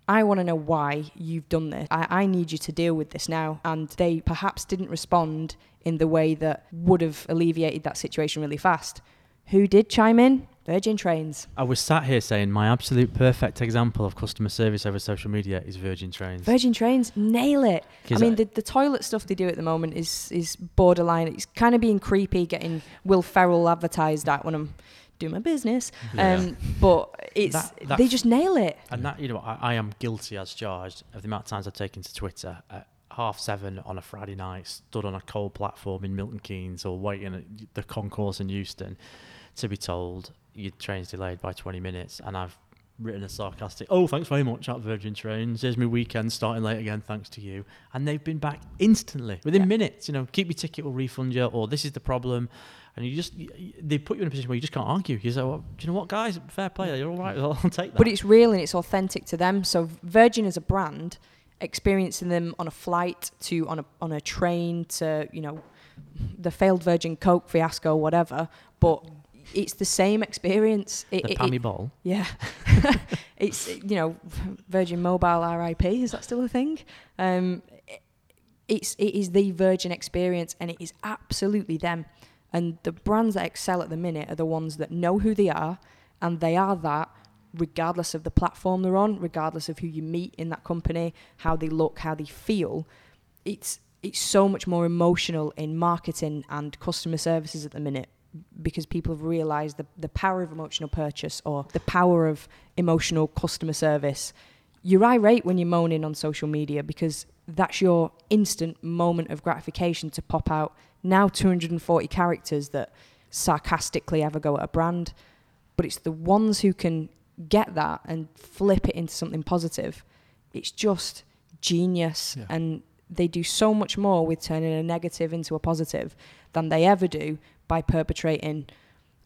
I want to know why you've done this. I, I need you to deal with this now. And they perhaps didn't respond in the way that would have alleviated that situation really fast. Who did chime in? Virgin Trains. I was sat here saying my absolute perfect example of customer service over social media is Virgin Trains. Virgin Trains, nail it. I mean, I the, the toilet stuff they do at the moment is is borderline. It's kind of being creepy, getting Will Ferrell advertised at when I'm doing my business. Yeah. Um, but it's that, that, they just nail it. And that, you know, I, I am guilty as charged of the amount of times I've taken to Twitter at half seven on a Friday night, stood on a cold platform in Milton Keynes or waiting at the concourse in Euston to be told your train's delayed by twenty minutes, and I've written a sarcastic, oh, thanks very much at Virgin Trains, here's my weekend starting late again, thanks to you. And they've been back instantly, within yeah. minutes, you know, keep your ticket, we'll refund you, or this is the problem. And you just, they put you in a position where you just can't argue. You say, well, do you know what, guys, fair play, you're all right, I'll take that. But it's real and it's authentic to them. So Virgin as a brand, experiencing them on a flight to, on a on a train to, you know, the failed Virgin Coke fiasco, whatever, but... it's the same experience. It, the it, Pammy it, Ball. Yeah. It's, you know, Virgin Mobile R I P. Is that still a thing? Um, it, it's, it is the Virgin experience, and it is absolutely them. And the brands that excel at the minute are the ones that know who they are, and they are that regardless of the platform they're on, regardless of who you meet in that company, how they look, how they feel. It's it's so much more emotional in marketing and customer services at the minute, because people have realised the, the power of emotional purchase or the power of emotional customer service. You're irate when you're moaning on social media because that's your instant moment of gratification to pop out now two hundred forty characters that sarcastically have a go at a brand. But it's the ones who can get that and flip it into something positive. It's just genius. Yeah. And they do so much more with turning a negative into a positive than they ever do by perpetrating,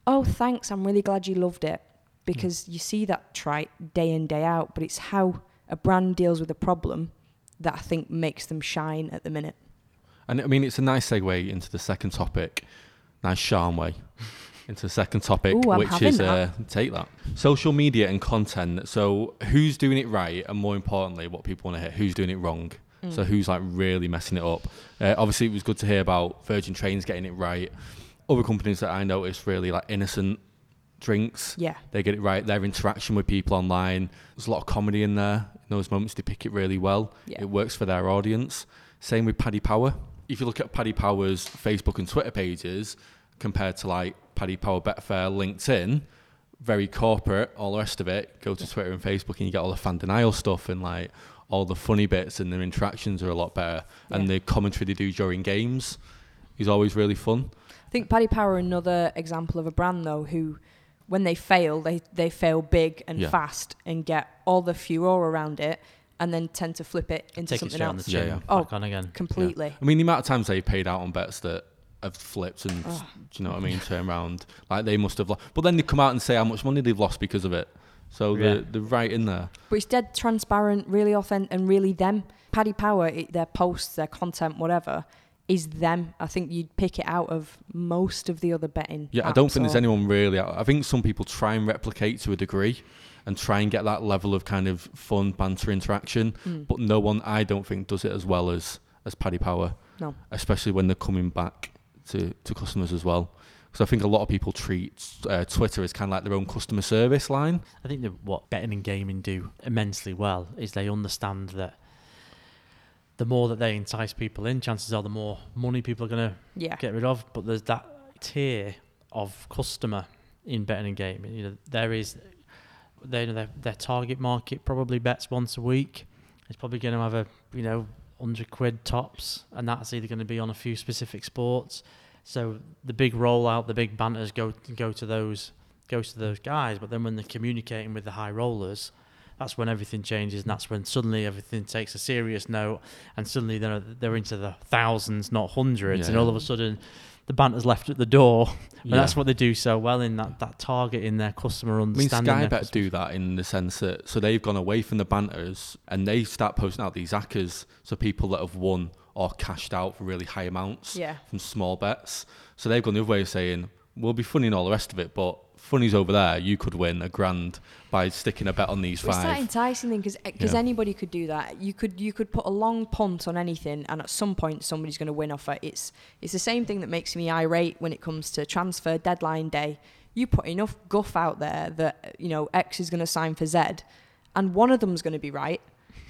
oh, thanks, I'm really glad you loved it. Because mm. you see that trite day in, day out, but it's how a brand deals with a problem that I think makes them shine at the minute. And I mean, it's a nice segue into the second topic, nice charm way, into the second topic, Ooh, which is, uh, that. take that, social media and content. So who's doing it right? And more importantly, what people want to hear, who's doing it wrong? Mm. So who's like really messing it up? Uh, obviously, it was good to hear about Virgin Trains getting it right. Other companies that I noticed really, like Innocent Drinks, yeah, they get it right. Their interaction with people online, there's a lot of comedy in there. In those moments, they pick it really well. Yeah. It works for their audience. Same with Paddy Power. If you look at Paddy Power's Facebook and Twitter pages compared to like Paddy Power, Betfair, LinkedIn, very corporate, all the rest of it, go to Twitter and Facebook and you get all the fan denial stuff and like all the funny bits, and their interactions are a lot better. Yeah. And the commentary they do during games is always really fun. I think Paddy Power are another example of a brand though who, when they fail, they, they fail big and yeah. fast and get all the furore around it and then tend to flip it into Take something it else. Yeah, yeah. Oh, back on again. Completely. Yeah. I mean, the amount of times they've paid out on bets that have flipped and, oh. do you know what I mean, turn around. Like, they must have lost. But then they come out and say how much money they've lost because of it. So yeah. they're, they're right in there. But it's dead transparent, really authentic, and really them. Paddy Power, it, their posts, their content, whatever, is them. I think you'd pick it out of most of the other betting Yeah, apps. I don't think there's anyone really. I think some people try and replicate to a degree and try and get that level of kind of fun, banter, interaction. Mm. But no one, I don't think, does it as well as, as Paddy Power. No. Especially when they're coming back to, to customers as well. Because I think a lot of people treat uh, Twitter as kind of like their own customer service line. I think that what betting and gaming do immensely well is they understand that the more that they entice people in, chances are the more money people are going to yeah. get rid of. But there's that tier of customer in betting and gaming. You know, there is... They, their, their target market probably bets once a week. It's probably going to have a, you know, one hundred quid tops, and that's either going to be on a few specific sports. So the big rollout, the big banters go go to those goes to those guys. But then when they're communicating with the high rollers, that's when everything changes, and that's when suddenly everything takes a serious note, and suddenly they're they're into the thousands, not hundreds, yeah. and all of a sudden the banter's left at the door. And yeah. that's what they do so well in that, that target in their customer understanding. I mean, Skybet do that in the sense that, so they've gone away from the banters and they start posting out these hackers, so people that have won or cashed out for really high amounts yeah. from small bets. So they've gone the other way of saying, we'll be funny and all the rest of it, but funny's over there, you could win a grand by sticking a bet on these five. It's that enticing thing, because yeah. anybody could do that. You could you could put a long punt on anything, and at some point somebody's going to win off it. It's, it's the same thing that makes me irate when it comes to transfer deadline day. You put enough guff out there that, you know, X is going to sign for Z, and one of them's going to be right.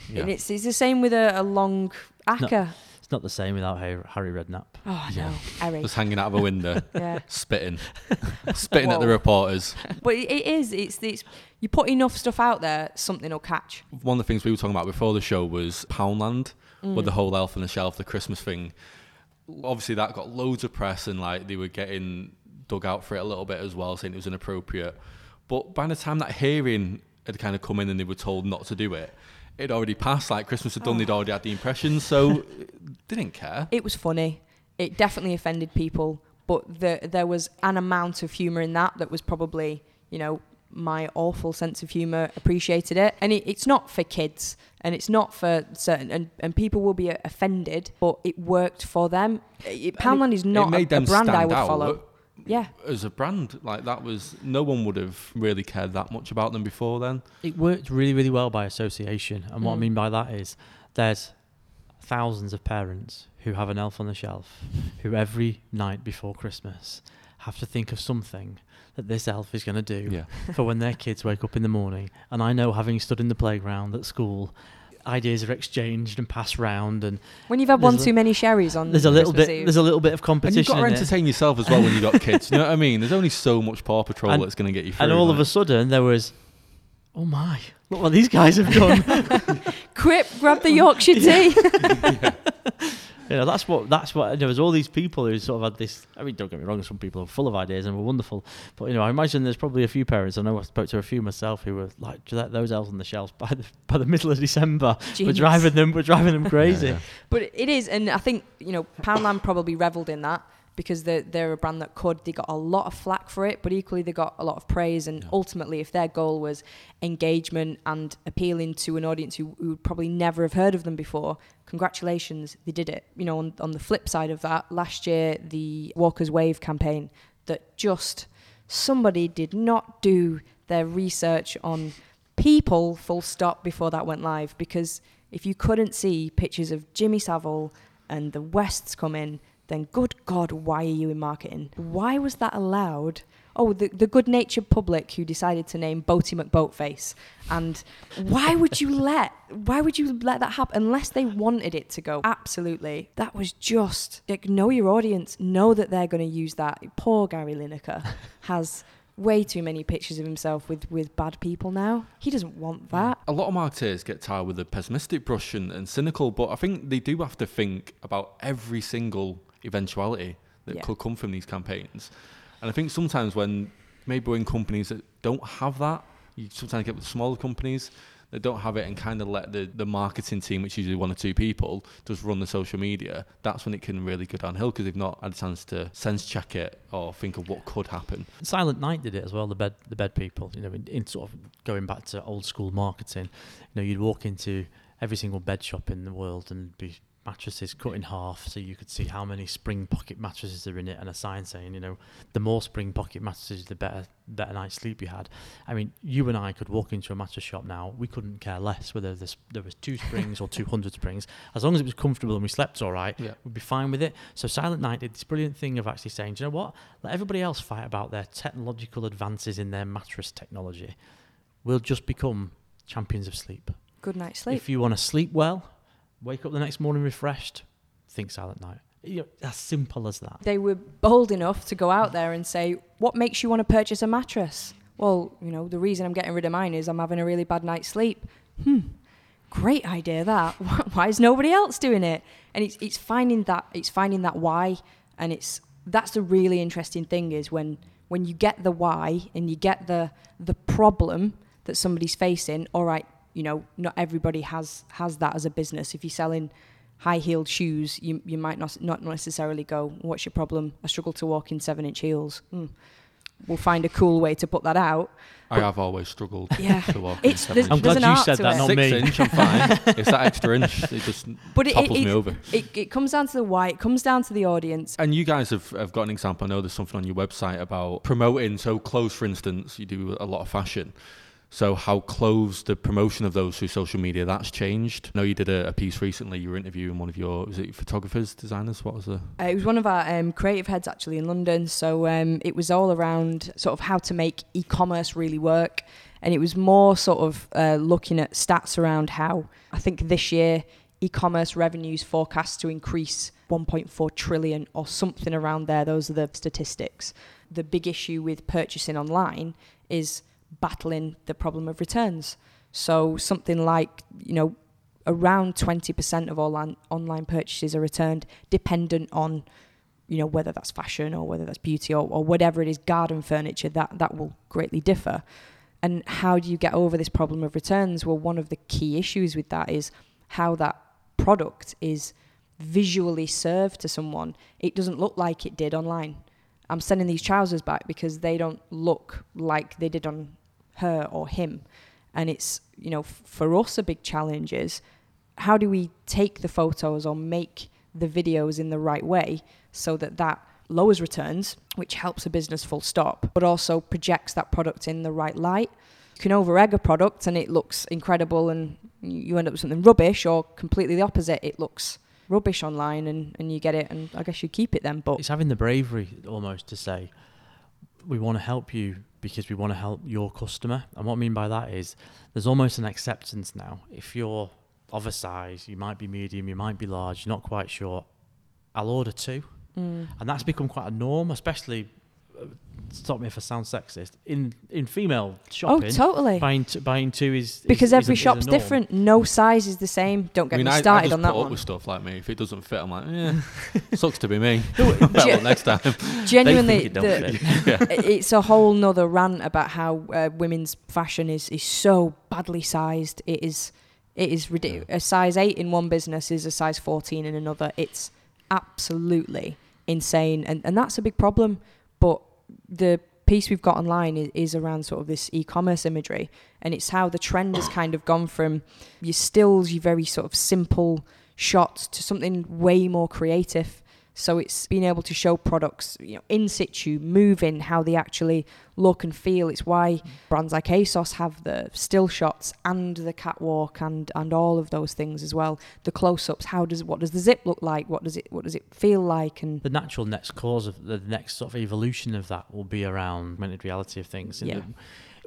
Yeah. And it's, it's the same with a, a long acca. No. It's not the same without Harry Redknapp. Oh, yeah. no, Harry. Just hanging out of a window, yeah. spitting. spitting Whoa. At the reporters. But it is. It's, it's you put enough stuff out there, something will catch. One of the things we were talking about before the show was Poundland, mm. with the whole elf on the shelf, the Christmas thing. Obviously, that got loads of press, and like they were getting dug out for it a little bit as well, saying it was inappropriate. But by the time that hearing had kind of come in and they were told not to do it, it'd already passed, like Christmas had done, oh. they'd already had the impressions, so they didn't care. It was funny. It definitely offended people, but the, there was an amount of humour in that that was probably, you know, my awful sense of humour appreciated it. And it, it's not for kids, and it's not for certain, and, and people will be offended, but it worked for them. It, Poundland is not a, a brand I would follow. Yeah, as a brand, like that was, no one would have really cared that much about them before then. It worked really, really well by association, and mm. what I mean by that is there's thousands of parents who have an elf on the shelf who every night before Christmas have to think of something that this elf is going to do yeah. for when their kids wake up in the morning. And I know, having stood in the playground at school, ideas are exchanged and passed round, and when you've had one too many sherries on, there's a little bit, there's a little bit of competition. And you've got to entertain yourself as well when you've got kids. You know what I mean? There's only so much Paw Patrol and, that's going to get you through. And all like. of a sudden, there was, oh my, look what these guys have done! Quip, grab the Yorkshire tea. yeah. You know, that's what, that's what, there was all these people who sort of had this, I mean, don't get me wrong, some people are full of ideas and were wonderful, but, you know, I imagine there's probably a few parents, I know I spoke to a few myself, who were like, do that, those elves on the shelves by the, by the middle of December, Genius. we're driving them, we're driving them crazy. yeah, yeah. But it is, and I think, you know, Poundland probably revelled in that, because they're, they're a brand that could, they got a lot of flack for it, but equally they got a lot of praise, and yeah. ultimately if their goal was engagement and appealing to an audience who, who would probably never have heard of them before, congratulations, they did it. You know, on, on the flip side of that, last year, the Walkers Wave campaign, that just, somebody did not do their research on people, full stop, before that went live, because if you couldn't see pictures of Jimmy Savile and the Wests come in, then good God, why are you in marketing? Why was that allowed? Oh, the, the good-natured public who decided to name Boaty McBoatface. And why would you let, why would you let that happen unless they wanted it to go? Absolutely. That was just, like, know your audience. Know that they're going to use that. Poor Gary Lineker has way too many pictures of himself with, with bad people now. He doesn't want that. A lot of marketers get tired with the pessimistic brush and, and cynical, but I think they do have to think about every single eventuality that yeah. could come from these campaigns. And I think sometimes when maybe we're in companies that don't have that, you sometimes get with smaller companies that don't have it and kind of let the, the marketing team, which is usually one or two people, just run the social media. That's when it can really go downhill, because they've not had a chance to sense check it or think of what could happen. Silentnight did it as well, the bed the bed people, you know, in, in sort of going back to old school marketing. You know, you'd walk into every single bed shop in the world and be mattresses cut in half, so you could see how many spring pocket mattresses are in it, and a sign saying, you know, the more spring pocket mattresses, the better better night's sleep you had. I mean, you and I could walk into a mattress shop now; we couldn't care less whether this, there was two springs or two hundred springs. As long as it was comfortable and we slept all right, yeah. we'd be fine with it. So Silentnight did this brilliant thing of actually saying, do you know what? Let everybody else fight about their technological advances in their mattress technology. We'll just become champions of sleep. Good night's sleep. If you want to sleep well, wake up the next morning refreshed, think Silentnight. You know, as simple as that. They were bold enough to go out there and say, what makes you want to purchase a mattress? Well, you know, the reason I'm getting rid of mine is I'm having a really bad night's sleep. Hmm, great idea that. Why is nobody else doing it? And it's it's finding that it's finding that why, and it's that's the really interesting thing is when when you get the why and you get the the problem that somebody's facing. All right, you know, not everybody has, has that as a business. If you're selling high-heeled shoes, you you might not not necessarily go, what's your problem? I struggle to walk in seven-inch heels. Mm. We'll find a cool way to put that out. I but have always struggled yeah. to walk it's, in seven inch. I'm glad you said that, not me. Six inch, I'm fine. It's that extra inch. It just but topples it, it, me over. It, it comes down to the why. It comes down to the audience. And you guys have, have got an example. I know there's something on your website about promoting. So clothes, for instance, you do a lot of fashion. So how close the promotion of those through social media, that's changed. I know you did a, a piece recently, you were interviewing one of your, was it photographers, designers? What was the? Uh, it was one of our um, creative heads actually in London. So um, it was all around sort of how to make e-commerce really work. And it was more sort of uh, looking at stats around how, I think this year, e-commerce revenues forecast to increase one point four trillion or something around there. Those are the statistics. The big issue with purchasing online is battling the problem of returns. So something like, you know, around twenty percent of all on- online purchases are returned, dependent on, you know, whether that's fashion or whether that's beauty or, or whatever it is, garden furniture, that, that will greatly differ. And how do you get over this problem of returns? Well, one of the key issues with that is how that product is visually served to someone. It doesn't look like it did online. I'm sending these trousers back because they don't look like they did on her or him. And it's, you know, f- for us, a big challenge is how do we take the photos or make the videos in the right way so that that lowers returns, which helps a business full stop, but also projects that product in the right light. You can over-egg a product and it looks incredible and you end up with something rubbish, or completely the opposite, it looks rubbish online and, and you get it, and I guess you keep it then. But it's having the bravery almost to say, we want to help you because we want to help your customer. And what I mean by that is there's almost an acceptance now. If you're of a size, you might be medium, you might be large, you're not quite sure, I'll order two. Mm. And that's become quite a norm, especially stop me if I sound sexist, in in female shopping, oh, totally. buying t- buying two is... Because is, every is a, shop's is different. No size is the same. Don't get I mean, me I, started I on that one. I just put up with stuff like me. If it doesn't fit, I'm like, yeah, sucks to be me. Better next time. Genuinely, it the, yeah. it's a whole nother rant about how uh, women's fashion is, is so badly sized. It is, it is ridiculous. Yeah. A size eight in one business is a size fourteen in another. It's absolutely insane. And, and that's a big problem. But the piece we've got online is, is around sort of this e-commerce imagery, and it's how the trend has kind of gone from your stills, your very sort of simple shots, to something way more creative. So it's being able to show products, you know, in situ, moving, how they actually look and feel. It's why brands like ASOS have the still shots and the catwalk and, and all of those things as well. The close-ups, how does what does the zip look like? What does it what does it feel like? And the natural next cause of the next sort of evolution of that will be around augmented reality of things. Yeah.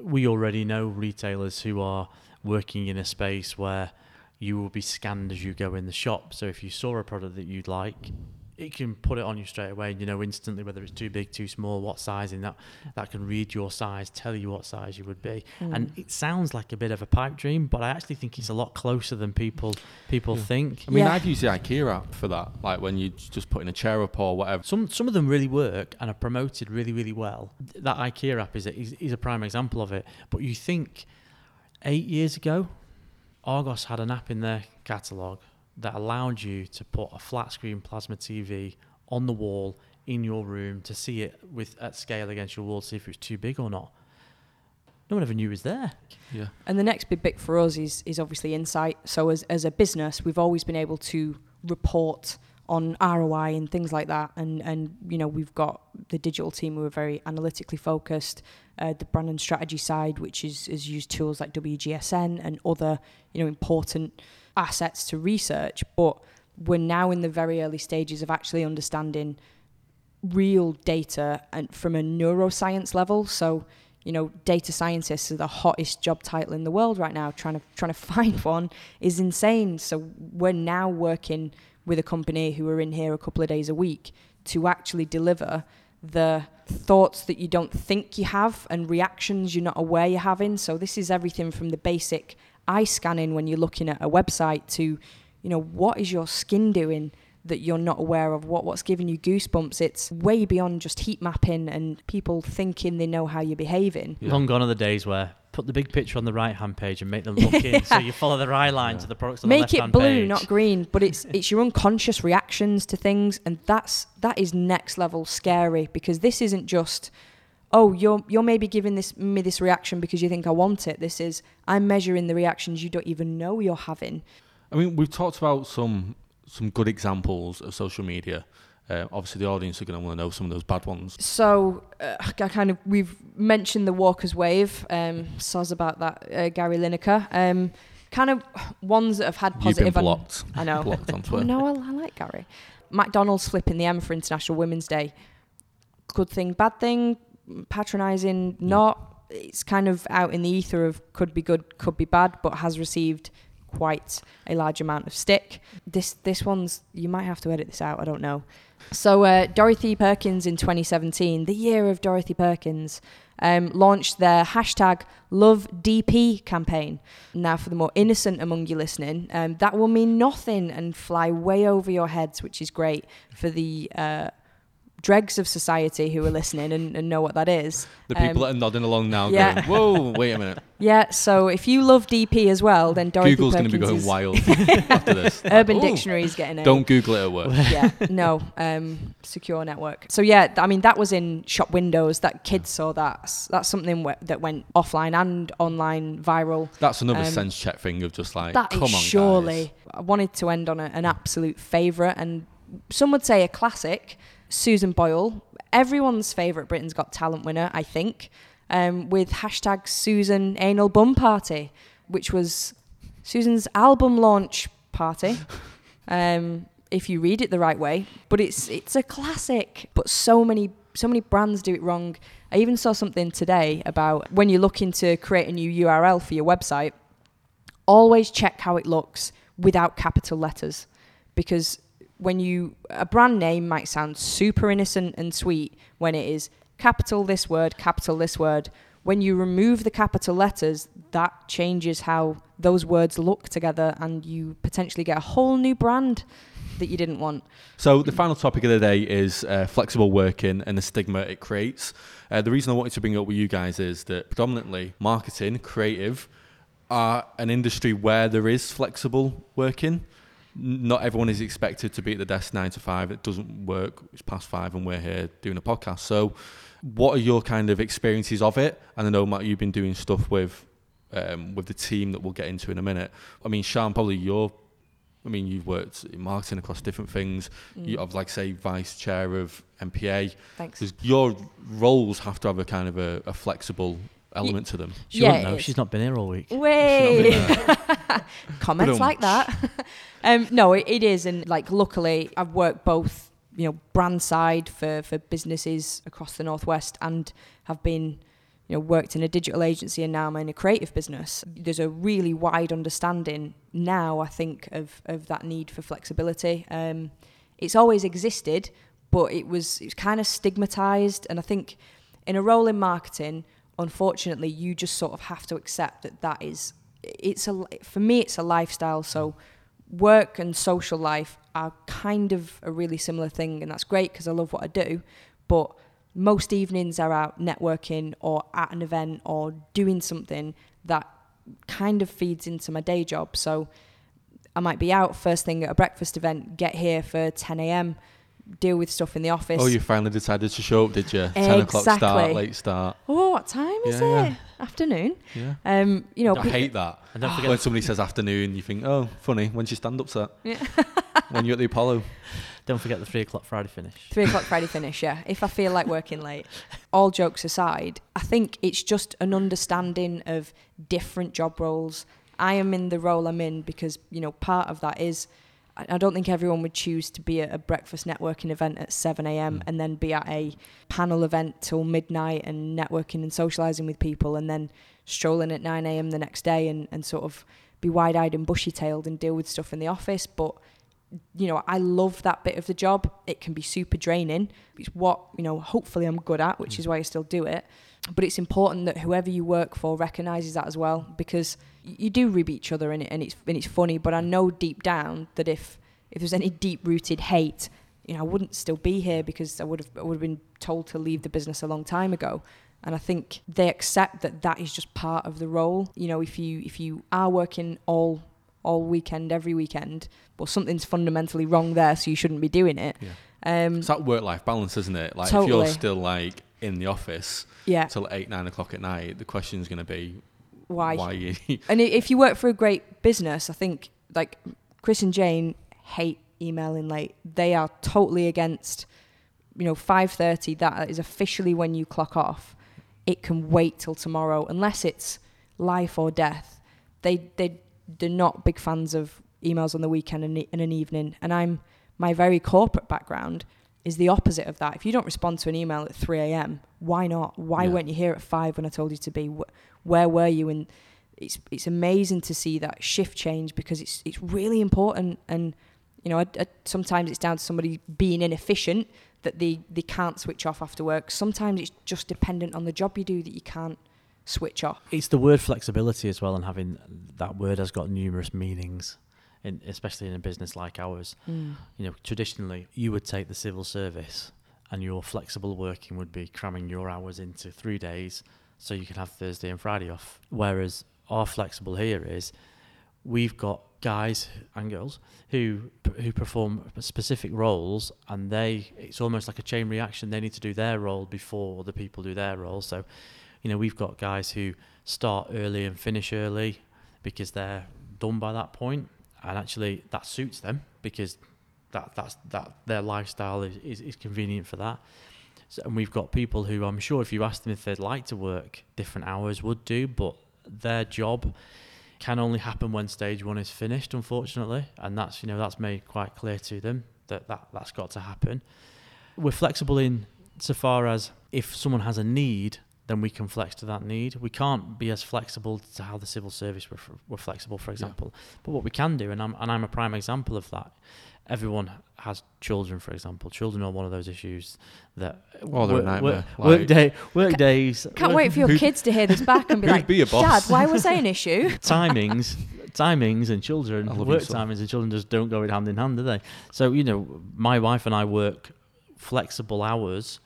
We already know retailers who are working in a space where you will be scanned as you go in the shop. So if you saw a product that you'd like, it can put it on you straight away, you know, instantly, whether it's too big, too small, what size, and that, that can read your size, tell you what size you would be. Mm. And it sounds like a bit of a pipe dream, but I actually think it's a lot closer than people people yeah. think. I mean, yeah. I've used the IKEA app for that, like when you just putting a chair up or whatever. Some some of them really work and are promoted really, really well. That IKEA app is a, is, is a prime example of it. But you think eight years ago, Argos had an app in their catalogue that allowed you to put a flat screen plasma T V on the wall in your room to see it with at scale against your wall, to see if it was too big or not. No one ever knew it was there. Yeah. And the next big bit for us is is obviously insight. So as as a business, we've always been able to report on R O I and things like that. And, and you know, we've got the digital team who are very analytically focused, uh, the brand and strategy side, which is, is used tools like W G S N and other, you know, important assets to research. But we're now in the very early stages of actually understanding real data and from a neuroscience level. So, you know, data scientists are the hottest job title in the world right now. Trying to trying to find one is insane. So we're now working with a company who are in here a couple of days a week to actually deliver the thoughts that you don't think you have and reactions you're not aware you're having. So this is everything from the basic eye scanning when you're looking at a website to, you know, what is your skin doing that you're not aware of, what what's giving you goosebumps. It's way beyond just heat mapping and people thinking they know how you're behaving. Yeah. Long gone are the days where put the big picture on the right hand page and make them look yeah. in, so you follow their eye line yeah. to the products on make the left hand page. Make it blue, not green, but it's it's your unconscious reactions to things, and that's that is next level scary, because this isn't just, oh, you're you're maybe giving this me this reaction because you think I want it. This is, I'm measuring the reactions you don't even know you're having. I mean, we've talked about some some good examples of social media. Uh, obviously, the audience are going to want to know some of those bad ones. So, uh, I kind of we've mentioned the Walkers wave. Um, soz about that, uh, Gary Lineker. Um, kind of ones that have had positive. You've been blocked. I know. Blocked on Twitter. No, I, I like Gary. McDonald's flipping the M for International Women's Day. Good thing, bad thing. Patronising, not yeah. It's kind of out in the ether of could be good, could be bad, but has received quite a large amount of stick. This this one's, you might have to edit this out, I don't know. So uh, Dorothy Perkins in twenty seventeen, the year of Dorothy Perkins, um, launched their hashtag LoveDP campaign. Now for the more innocent among you listening, um, that will mean nothing and fly way over your heads, which is great for the Uh, dregs of society who are listening and, and know what that is. The people um, that are nodding along now yeah. going, whoa, wait a minute. Yeah, so if you love D P as well, then Dorothy Google's Perkins going to be going wild after this. Like, Urban Dictionary's getting it. Don't Google it at work. Yeah, no, um, secure network. So yeah, I mean, that was in shop windows, that kids yeah. saw that. That's something wh- that went offline and online viral. That's another um, sense check thing of just like, that come is on surely. Guys. I wanted to end on a, an absolute favourite, and some would say a classic, Susan Boyle, everyone's favourite Britain's Got Talent winner, I think, um, with hashtag Susan Anal Bum Party, which was Susan's album launch party, um, if you read it the right way. But it's it's a classic. But so many so many brands do it wrong. I even saw something today about when you're looking to create a new U R L for your website, always check how it looks without capital letters, because when you, a brand name might sound super innocent and sweet when it is capital this word, capital this word. When you remove the capital letters, that changes how those words look together, and you potentially get a whole new brand that you didn't want. So the final topic of the day is uh, flexible working and the stigma it creates. Uh, the reason I wanted to bring it up with you guys is that predominantly marketing, creative, are an industry where there is flexible working. Not everyone is expected to be at the desk nine to five. It doesn't work. It's past five and we're here doing a podcast. So what are your kind of experiences of it? And I know, Matt, you've been doing stuff with um, with the team that we'll get into in a minute. I mean, Sian, probably your... I mean, you've worked in marketing across different things. Mm. You have, like, say, vice chair of M P A. Thanks. Does your roles have to have a kind of a, a flexible element yeah. to them? She yeah, wouldn't know. She's not been here all week. Way. Comments like that. um, no, it, it is. And, like, luckily, I've worked both, you know, brand side for, for businesses across the Northwest, and have been, you know, worked in a digital agency, and now I'm in a creative business. There's a really wide understanding now, I think, of, of that need for flexibility. Um, it's always existed, but it was, it was kind of stigmatized. And I think in a role in marketing, unfortunately, you just sort of have to accept that that is, it's a, for me, it's a lifestyle. So work and social life are kind of a really similar thing. And that's great because I love what I do, but most evenings are out networking or at an event or doing something that kind of feeds into my day job. So I might be out first thing at a breakfast event, get here for ten a.m, deal with stuff in the office. Oh, you finally decided to show up, did you? Exactly. ten o'clock start, late start. Oh, what time is yeah, it? Yeah. Afternoon? Yeah. Um, you know, I people, hate that. And don't forget when somebody says afternoon, you think, oh, funny, when's your stand-up set? Yeah. When you're at the Apollo. Don't forget the three o'clock Friday finish. Three o'clock Friday finish, yeah. If I feel like working late. All jokes aside, I think it's just an understanding of different job roles. I am in the role I'm in because, you know, part of that is, I don't think everyone would choose to be at a breakfast networking event at seven a.m. mm. and then be at a panel event till midnight and networking and socialising with people, and then strolling at nine a.m. the next day and, and sort of be wide-eyed and bushy-tailed and deal with stuff in the office. But, you know, I love that bit of the job. It can be super draining. It's what, you know, hopefully I'm good at, which mm. is why I still do it. But it's important that whoever you work for recognises that as well, because you do rib each other in it, and it's and it's funny. But I know deep down that if if there's any deep-rooted hate, you know, I wouldn't still be here, because I would have I would have been told to leave the business a long time ago. And I think they accept that that is just part of the role. You know, if you if you are working all all weekend, every weekend, well, something's fundamentally wrong there, so you shouldn't be doing it. Yeah. Um, it's that work-life balance, isn't it? Like, totally. If you're still like in the office yeah. till eight, nine o'clock at night, the question's going to be, why? Why you? And if you work for a great business, I think, like, Chris and Jane hate emailing late. They are totally against, you know, five thirty. That is officially when you clock off. It can wait till tomorrow, unless it's life or death. They, they, they're not big fans of emails on the weekend and, and an evening. And I'm, my very corporate background is the opposite of that. If you don't respond to an email at three a.m, why not? Why yeah. weren't you here at five when I told you to be? Where were you? And it's it's amazing to see that shift change, because it's it's really important. And, you know, I, I, sometimes it's down to somebody being inefficient that they, they can't switch off after work. Sometimes it's just dependent on the job you do that you can't switch off. It's the word flexibility as well, and having that word has got numerous meanings. In, especially in a business like ours, mm. you know, traditionally you would take the civil service, and your flexible working would be cramming your hours into three days so you can have Thursday and Friday off. Whereas our flexible here is, we've got guys and girls who who perform specific roles, and they it's almost like a chain reaction. They need to do their role before other people do their role. So, you know, we've got guys who start early and finish early because they're done by that point. And actually, that suits them, because that that's that their lifestyle is, is, is convenient for that. So, and we've got people who, I'm sure if you asked them if they'd like to work different hours, would do, but their job can only happen when stage one is finished, unfortunately. And that's, you know, that's made quite clear to them that, that that's got to happen. We're flexible in so far as if someone has a need, then we can flex to that need. We can't be as flexible to how the civil service were, were flexible, for example. Yeah. But what we can do, and I'm and I'm a prime example of that. Everyone has children, for example. Children are one of those issues that oh, they're work, a nightmare. Work, like, work day, work can't, days. Can't work, wait for your kids to hear this back and be like, be Dad, why was I an issue? Timings, timings, and children. Work so. timings and children just don't go hand in hand, do they? So you know, my wife and I work flexible hours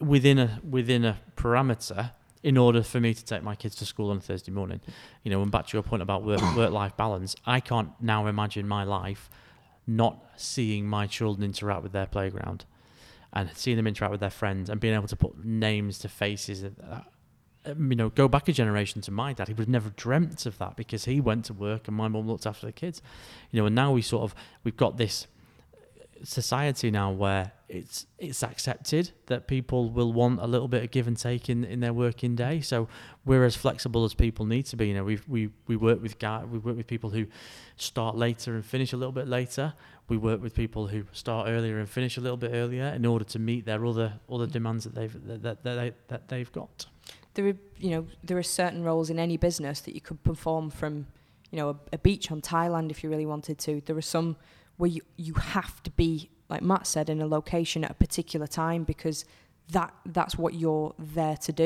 within a within a parameter in order for me to take my kids to school on a Thursday morning. You know, and back to your point about work work life balance, I can't now imagine my life not seeing my children interact with their playground and seeing them interact with their friends and being able to put names to faces. You know, go back a generation to my dad. He would have never dreamt of that because he went to work and my mum looked after the kids. You know, and now we sort of, we've got this society now where it's it's accepted that people will want a little bit of give and take in, in their working day. So we're as flexible as people need to be. You know, we we we work with guys, we work with people who start later and finish a little bit later. We work with people who start earlier and finish a little bit earlier in order to meet their other other demands that they've that that, that, they, that they've got. There are you know there are certain roles in any business that you could perform from you know a, a beach on Thailand if you really wanted to. There are some where you, you have to be, like Matt said, in a location at a particular time because that that's what you're there to do.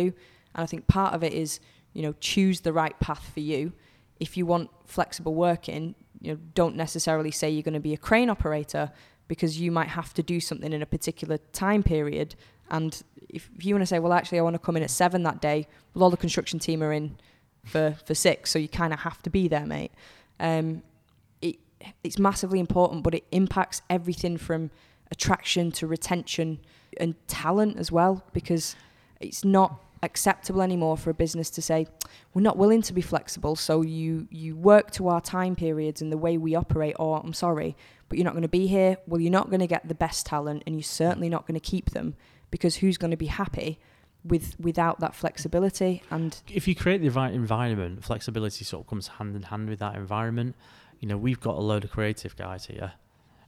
And I think part of it is, you know, choose the right path for you. If you want flexible working, you know, don't necessarily say you're going to be a crane operator because you might have to do something in a particular time period. And if you want to say, well, actually, I want to come in at seven that day, well, all the construction team are in for, for six, so you kind of have to be there, mate. Um It's massively important, but it impacts everything from attraction to retention and talent as well, because it's not acceptable anymore for a business to say, we're not willing to be flexible, so you, you work to our time periods and the way we operate, or I'm sorry, but you're not going to be here. Well, you're not going to get the best talent, and you're certainly not going to keep them, because who's going to be happy with without that flexibility? And if you create the right environment, flexibility sort of comes hand in hand with that environment. You know, we've got a load of creative guys here.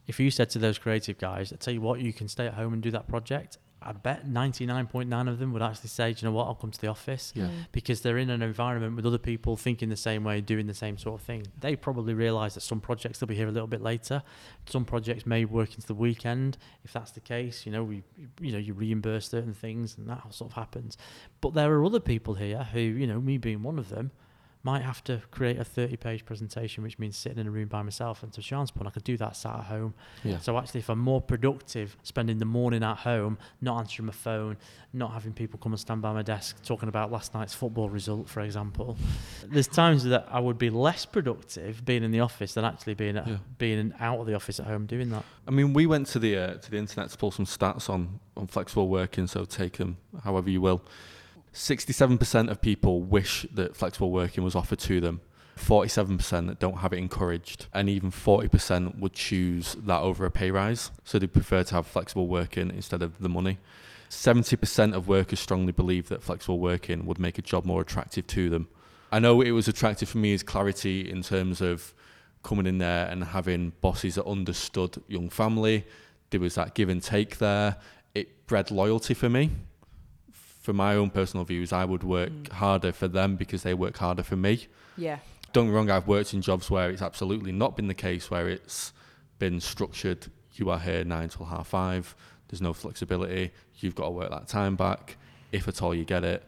If you said to those creative guys, I tell you what, you can stay at home and do that project, I bet ninety-nine point nine of them would actually say, do you know what, I'll come to the office. Yeah. Because they're in an environment with other people thinking the same way, doing the same sort of thing. They probably realise that some projects they'll be here a little bit later. Some projects may work into the weekend. If that's the case, you know, we, you know, you reimburse certain things and that sort of happens. But there are other people here who, you know, me being one of them, might have to create a thirty-page presentation, which means sitting in a room by myself. And to Sian's point, I could do that sat at home. Yeah. So actually, if I'm more productive spending the morning at home, not answering my phone, not having people come and stand by my desk talking about last night's football result, for example, there's times that I would be less productive being in the office than actually being at, yeah. being out of the office at home doing that. I mean, we went to the uh, to the internet to pull some stats on on flexible working. So take them however you will. sixty-seven percent of people wish that flexible working was offered to them, forty-seven percent that don't have it encouraged, and even forty percent would choose that over a pay rise. So they prefer to have flexible working instead of the money. seventy percent of workers strongly believe that flexible working would make a job more attractive to them. I know it was attractive for me as clarity in terms of coming in there and having bosses that understood young family. There was that give and take there. It bred loyalty for me. For my own personal views, I would work mm. harder for them because they work harder for me. Yeah. Don't get me wrong, I've worked in jobs where it's absolutely not been the case, where it's been structured, you are here nine till half five, there's no flexibility, you've got to work that time back, if at all you get it,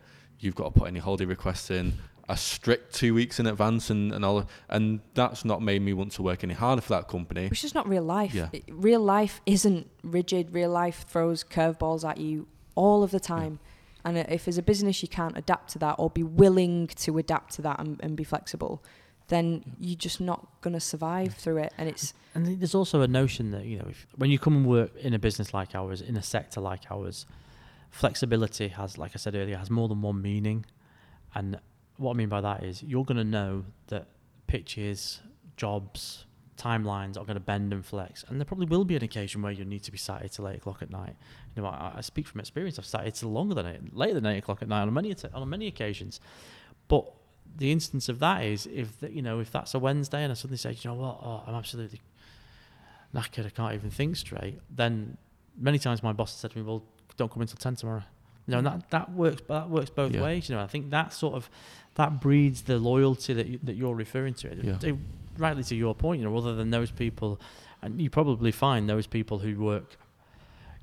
you've got to put any holiday requests in, a strict two weeks in advance and, and all, and that's not made me want to work any harder for that company. Which is not real life. Yeah. It, real life isn't rigid, real life throws curveballs at you all of the time. Yeah. And if as a business you can't adapt to that or be willing to adapt to that and, and be flexible, then you're just not going to survive through it. And it's and there's also a notion that, you know, if, when you come and work in a business like ours, in a sector like ours, flexibility has, like I said earlier, has more than one meaning. And what I mean by that is you're going to know that pitches, jobs, timelines are going to bend and flex, and there probably will be an occasion where you need to be sat here till eight o'clock at night. You know, I, I speak from experience. I've sat here till longer than eight, later than eight o'clock at night on many on many occasions. But the instance of that is if the, you know if that's a Wednesday and I suddenly say, you know what, oh, I'm absolutely knackered, I can't even think straight. Then many times my boss said to me, well, don't come in till ten tomorrow. You know, and that, that works, that works both yeah. ways. You know, I think that sort of, that breeds the loyalty that you, that you're referring to. Yeah. It, rightly to your point, you know, other than those people, and you probably find those people who work,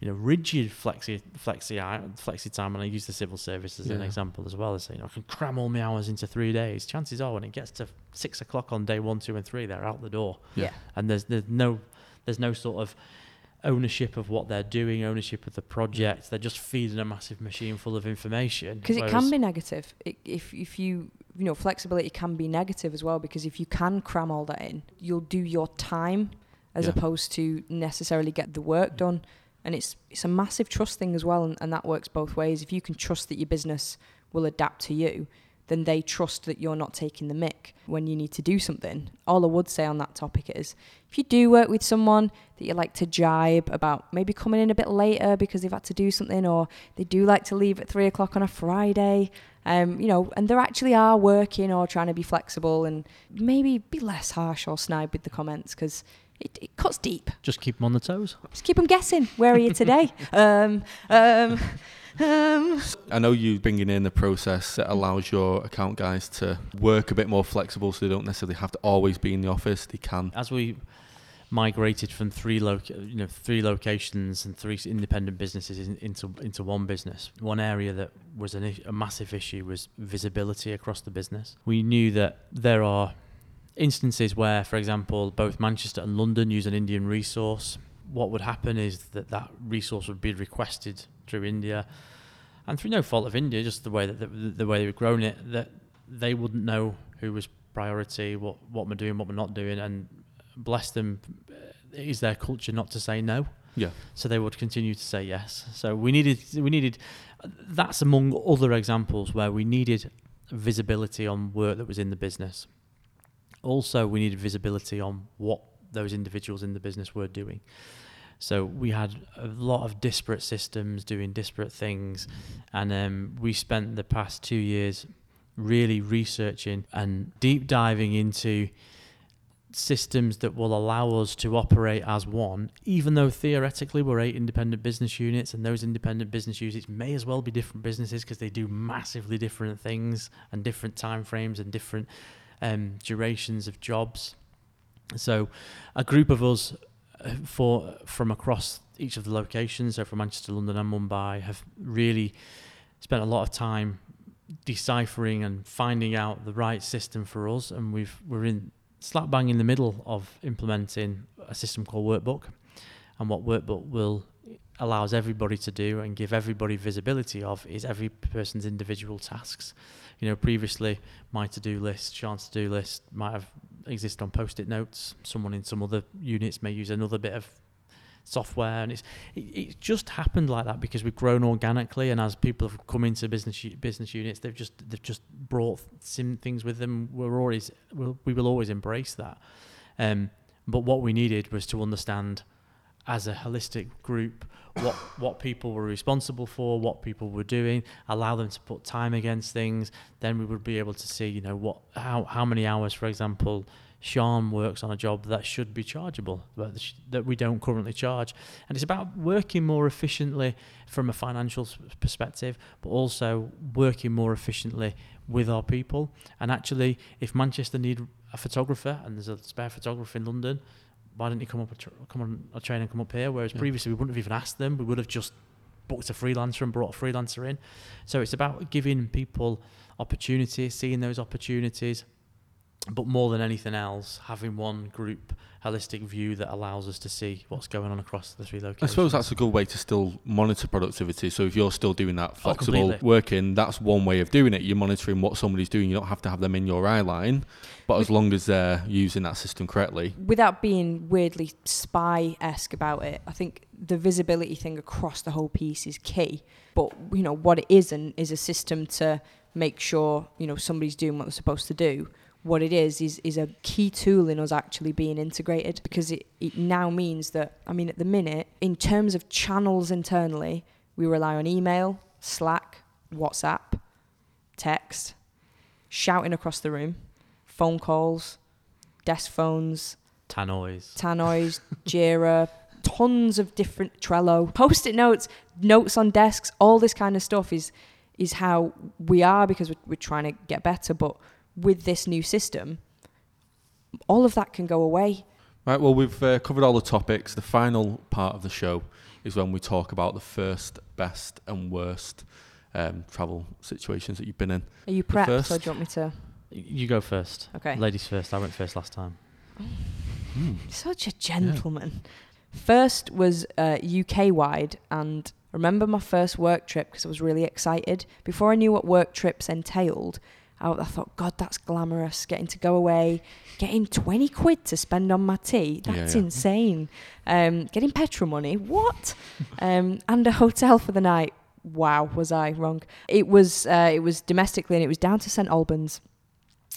you know, rigid flexi flexi flexi time, and I use the civil service as yeah. an example as well. As saying, you know, I can cram all my hours into three days. Chances are, when it gets to six o'clock on day one, two, and three, they're out the door. Yeah, and there's there's no there's no sort of ownership of what they're doing, ownership of the project. They're just feeding a massive machine full of information. Because it can be negative. It, if if you you know, flexibility can be negative as well, because if you can cram all that in, you'll do your time as yeah. opposed to necessarily get the work done. And it's it's a massive trust thing as well, and, and that works both ways. If you can trust that your business will adapt to you, then they trust that you're not taking the mick when you need to do something. All I would say on that topic is, if you do work with someone that you like to jibe about maybe coming in a bit later because they've had to do something, or they do like to leave at three o'clock on a Friday, um, you know, and they actually are working or trying to be flexible, and maybe be less harsh or snipe with the comments, because it, it cuts deep. Just keep them on the toes. Just keep them guessing. Where are you today? um, um... Um. I know you're bringing in a process that allows your account guys to work a bit more flexible, so they don't necessarily have to always be in the office. They can. As we migrated from three loca- you know, three locations and three independent businesses in, into into one business, one area that was an is- a massive issue was visibility across the business. We knew that there are instances where, for example, both Manchester and London use an Indian resource. What would happen is that that resource would be requested through India, and through no fault of India, just the way that the, the way they've grown it, that they wouldn't know who was priority, what what we're doing, what we're not doing, and bless them, it is their culture not to say no. Yeah. So they would continue to say yes. So we needed we needed. That's among other examples where we needed visibility on work that was in the business. Also, we needed visibility on what those individuals in the business were doing. So we had a lot of disparate systems doing disparate things, and um, we spent the past two years really researching and deep diving into systems that will allow us to operate as one, even though theoretically we're eight independent business units, and those independent business units may as well be different businesses, because they do massively different things and different timeframes and different um, durations of jobs. So a group of us for from across each of the locations, so from Manchester, London and Mumbai, have really spent a lot of time deciphering and finding out the right system for us, and we've we're in slap bang in the middle of implementing a system called Workbook. And what Workbook will allows everybody to do and give everybody visibility of is every person's individual tasks. You know, previously my to-do list, Sean's to-do list might have existed on post-it notes. Someone in some other units may use another bit of software, and it's it, it just happened like that because we've grown organically, and as people have come into business business units, they've just they've just brought some things with them. We're always we'll, we will always embrace that. Um, but what we needed was to understand, as a holistic group, what what people were responsible for, what people were doing, allow them to put time against things. Then we would be able to see, you know, what how how many hours, for example, Sean works on a job that should be chargeable, but that we don't currently charge. And it's about working more efficiently from a financial perspective, but also working more efficiently with our people. And actually, if Manchester need a photographer and there's a spare photographer in London, why didn't you come up a tr- come on a train and come up here? Whereas yeah. previously we wouldn't have even asked them. We would have just booked a freelancer and brought a freelancer in. So it's about giving people opportunities, seeing those opportunities, but more than anything else, having one group holistic view that allows us to see what's going on across the three locations. I suppose that's a good way to still monitor productivity. So if you're still doing that flexible oh, working, that's one way of doing it. You're monitoring what somebody's doing. You don't have to have them in your eye line, but With, as long as they're using that system correctly. Without being weirdly spy-esque about it, I think the visibility thing across the whole piece is key. But, you know, what it isn't is a system to make sure, you know, somebody's doing what they're supposed to do. What it is, is is a key tool in us actually being integrated, because it, it now means that, I mean, at the minute, in terms of channels internally, we rely on email, Slack, WhatsApp, text, shouting across the room, phone calls, desk phones. Tannoys. Tannoys, Jira, tons of different Trello, post-it notes, notes on desks, all this kind of stuff is is how we are, because we're, we're trying to get better. But with this new system, all of that can go away. Right, well, we've uh, covered all the topics. The final part of the show is when we talk about the first, best and worst um, travel situations that you've been in. Are you prepped, or do you want me to? You go first. Okay. Ladies first. I went first last time. Oh, mm. Such a gentleman. Yeah. First was uh, U K-wide, and I remember my first work trip because I was really excited. Before I knew what work trips entailed, I, I thought, God, that's glamorous, getting to go away, getting twenty quid to spend on my tea. That's yeah, yeah. insane. Um, getting petrol money, what? um, and a hotel for the night. Wow, was I wrong. It was, uh, it was domestically, and it was down to St Albans,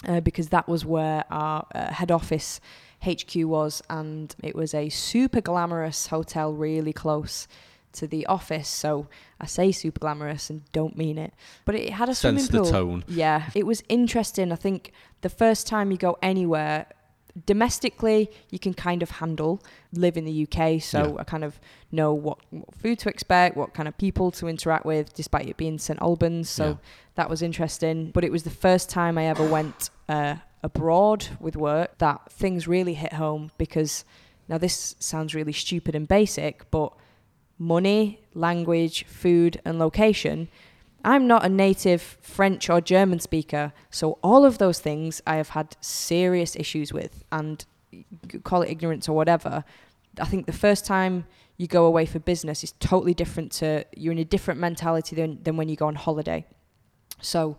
uh, because that was where our uh, head office H Q was, and it was a super glamorous hotel really close to the office. So I say super glamorous and don't mean it, but it had a swimming Sense pool. The tone. Yeah, it was interesting. I think the first time you go anywhere domestically, you can kind of handle, live in the U K, so yeah. I kind of know what, what food to expect, what kind of people to interact with, despite it being St Albans, so yeah. that was interesting. But it was the first time I ever went uh abroad with work that things really hit home, because now this sounds really stupid and basic, but money, language, food and location. I'm not a native French or German speaker, so all of those things I have had serious issues with, and call it ignorance or whatever. I think the first time you go away for business is totally different to, you're in a different mentality than, than when you go on holiday. So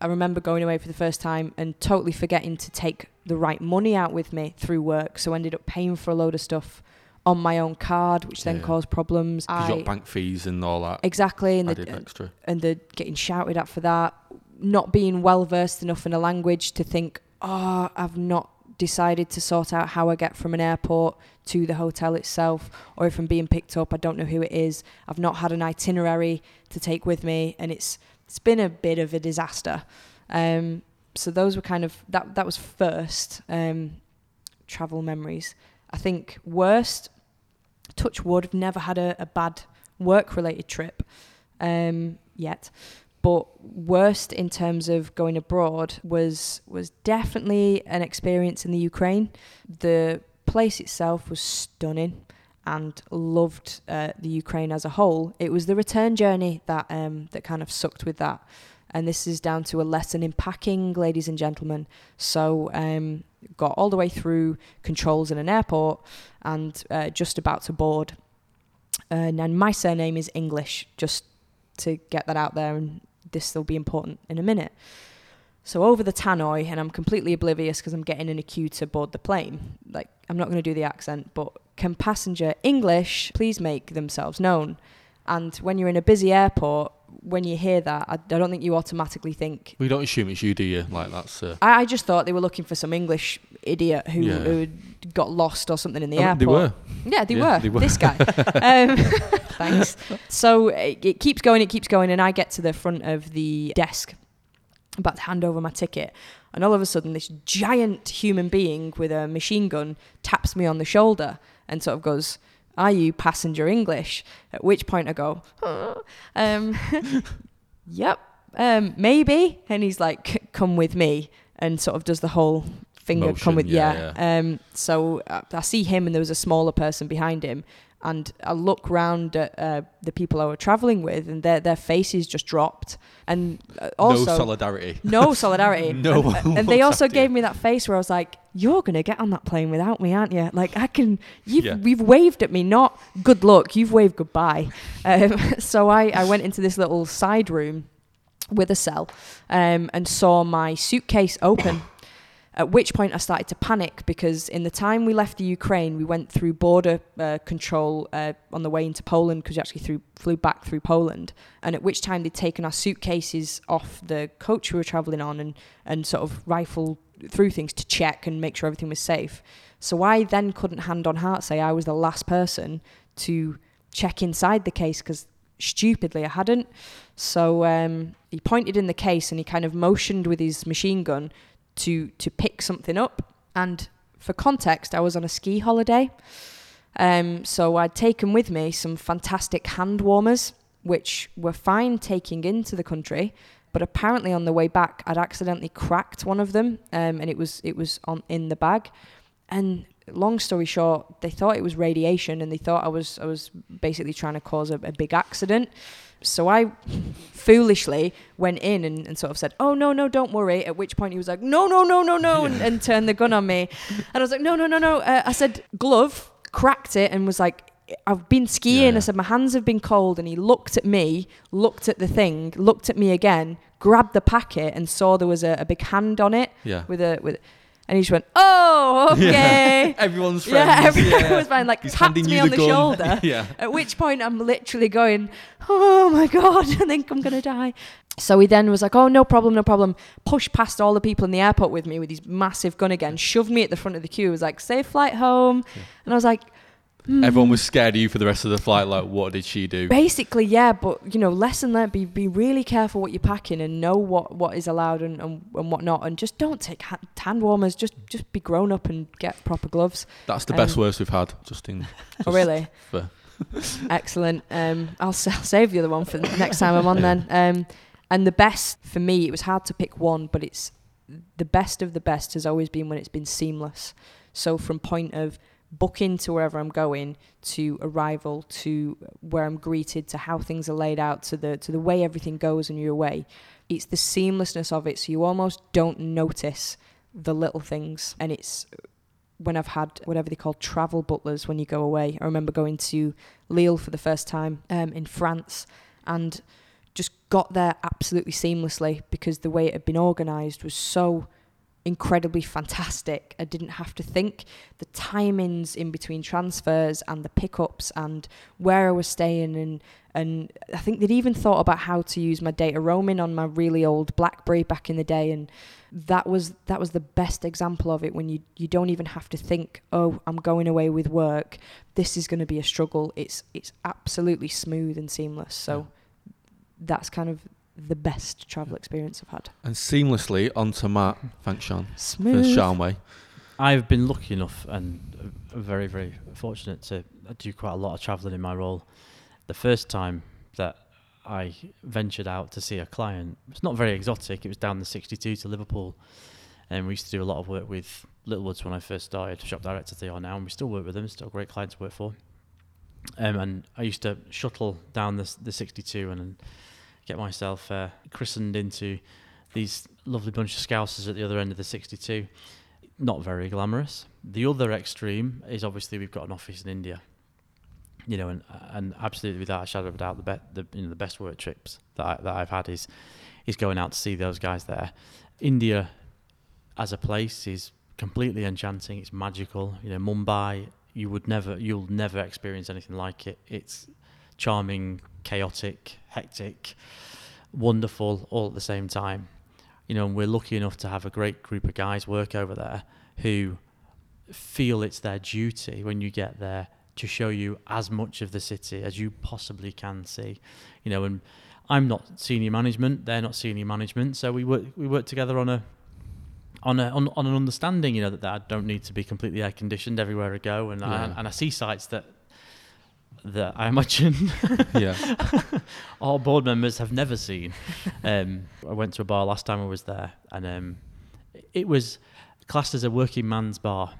I remember going away for the first time and totally forgetting to take the right money out with me through work. So I ended up paying for a load of stuff on my own card, which yeah. then caused problems. Because you got bank fees and all that. Exactly. And I the, did extra. And the getting shouted at for that. Not being well-versed enough in a language to think, oh, I've not decided to sort out how I get from an airport to the hotel itself, or if I'm being picked up, I don't know who it is. I've not had an itinerary to take with me, and it's... It's been a bit of a disaster. Um, so those were kind of, that that was first um, travel memories. I think worst, touch wood, I've never had a, a bad work-related trip um, yet. But worst in terms of going abroad was was definitely an experience in the Ukraine. The place itself was stunning, and loved uh, the Ukraine as a whole. It was the return journey that um, that kind of sucked with that. And this is down to a lesson in packing, ladies and gentlemen. So um, got all the way through controls in an airport and uh, just about to board. And then my surname is English, just to get that out there, and this will be important in a minute. So over the tannoy, and I'm completely oblivious because I'm getting in a queue to board the plane. Like, I'm not going to do the accent, but can passenger English please make themselves known? And when you're in a busy airport, when you hear that, I, I don't think you automatically think... We don't assume it's you, do you? Like, that's... Uh... I, I just thought they were looking for some English idiot who, yeah. who got lost or something in the I airport. Mean, they were. Yeah, they, yeah, were. they were. This guy. um, thanks. So it, it keeps going, it keeps going, and I get to the front of the desk, about to hand over my ticket, and all of a sudden this giant human being with a machine gun taps me on the shoulder and sort of goes, "Are you passenger English?" At which point I go, oh, um, yep, um, maybe. And he's like, "Come with me," and sort of does the whole finger motion, come with, yeah. yeah. Um, so I, I see him, and there was a smaller person behind him, and I look round at uh, the people I were traveling with, and their their faces just dropped. And uh, also... No solidarity. No solidarity. no and, one And they also gave you. me that face where I was like, "You're going to get on that plane without me, aren't you? Like, I can... You've, yeah. you've waved at me, not good luck. You've waved goodbye." Um, so I, I went into this little side room with a cell um, and saw my suitcase open. At which point I started to panic, because in the time we left the Ukraine, we went through border uh, control uh, on the way into Poland, because we actually through, flew back through Poland. And at which time they'd taken our suitcases off the coach we were traveling on and, and sort of rifled through things to check and make sure everything was safe. So I then couldn't hand on heart say I was the last person to check inside the case, because stupidly I hadn't. So um, he pointed in the case and he kind of motioned with his machine gun to to pick something up. And for context, I was on a ski holiday, Um, so I'd taken with me some fantastic hand warmers, which were fine taking into the country, but apparently on the way back, I'd accidentally cracked one of them, um, and it was it was on in the bag. And long story short, they thought it was radiation, and they thought I was I was basically trying to cause a, a big accident. So I foolishly went in and, and sort of said, oh, no, no, don't worry. At which point he was like, no, no, no, no, no, and, and turned the gun on me. And I was like, no, no, no, no. Uh, I said, glove, cracked it, and was like, I've been skiing. Yeah, yeah. I said, my hands have been cold. And he looked at me, looked at the thing, looked at me again, grabbed the packet and saw there was a, a big hand on it. Yeah. With a... with. And he just went, oh, okay. Yeah. Everyone's friends. Yeah, everyone yeah. was fine. Like, he's tapped me on the, the shoulder. Yeah. At which point I'm literally going, oh my God, I think I'm going to die. So he then was like, oh, no problem, no problem. Pushed past all the people in the airport with me with his massive gun again, shoved me at the front of the queue. He was like, safe flight home. Yeah. And I was like... Mm. Everyone was scared of you for the rest of the flight. Like, what did she do? Basically, yeah. But, you know, lesson learned, be be really careful what you're packing and know what, what is allowed and, and, and what not. And just don't take ha- hand warmers. Just just be grown up and get proper gloves. That's the um, best worst we've had, Justine. Just oh, really? For excellent. Um, I'll, s- I'll save the other one for the next time I'm on yeah. then. Um, and the best, for me, it was hard to pick one, but it's the best of the best has always been when it's been seamless. So from point of... booking to wherever I'm going, to arrival, to where I'm greeted, to how things are laid out, to the to the way everything goes and you're away. It's the seamlessness of it, so you almost don't notice the little things. And it's when I've had whatever they call travel butlers when you go away. I remember going to Lille for the first time um, in France and just got there absolutely seamlessly because the way it had been organised was so... incredibly fantastic. I didn't have to think. The timings in between transfers and the pickups and where I was staying and and I think they'd even thought about how to use my data roaming on my really old BlackBerry back in the day, and that was that was the best example of it when you you don't even have to think, oh, I'm going away with work, this is going to be a struggle. It's it's absolutely smooth and seamless. So that's kind of the best travel experience I've had. And seamlessly onto Matt. Thanks, Sian. Smooth. For Sian Way. I've been lucky enough and very, very fortunate to do quite a lot of travelling in my role. The first time that I ventured out to see a client, it's not very exotic, it was down the sixty-two to Liverpool. And we used to do a lot of work with Littlewoods when I first started, shop director they are now, and we still work with them, still a great client to work for. Um, and I used to shuttle down the, the sixty-two and... and get myself uh, christened into these lovely bunch of Scousers at the other end of the sixty-two. Not very glamorous. The other extreme is obviously we've got an office in India, you know, and and absolutely without a shadow of a doubt, the best the you know the best work trips that I, that I've had is is going out to see those guys there. India, as a place, is completely enchanting. It's magical. You know, Mumbai, you would never, you'll never experience anything like it. It's charming, chaotic, hectic, wonderful, all at the same time. You know, and we're lucky enough to have a great group of guys work over there who feel it's their duty when you get there to show you as much of the city as you possibly can see. You know, and I'm not senior management, they're not senior management, so we work we work together on a on a on, on an understanding, you know, that, that I don't need to be completely air conditioned everywhere I go, and yeah. I, and I see sites that that I imagine yeah. all board members have never seen. Um, I went to a bar last time I was there, and um, it was classed as a working man's bar.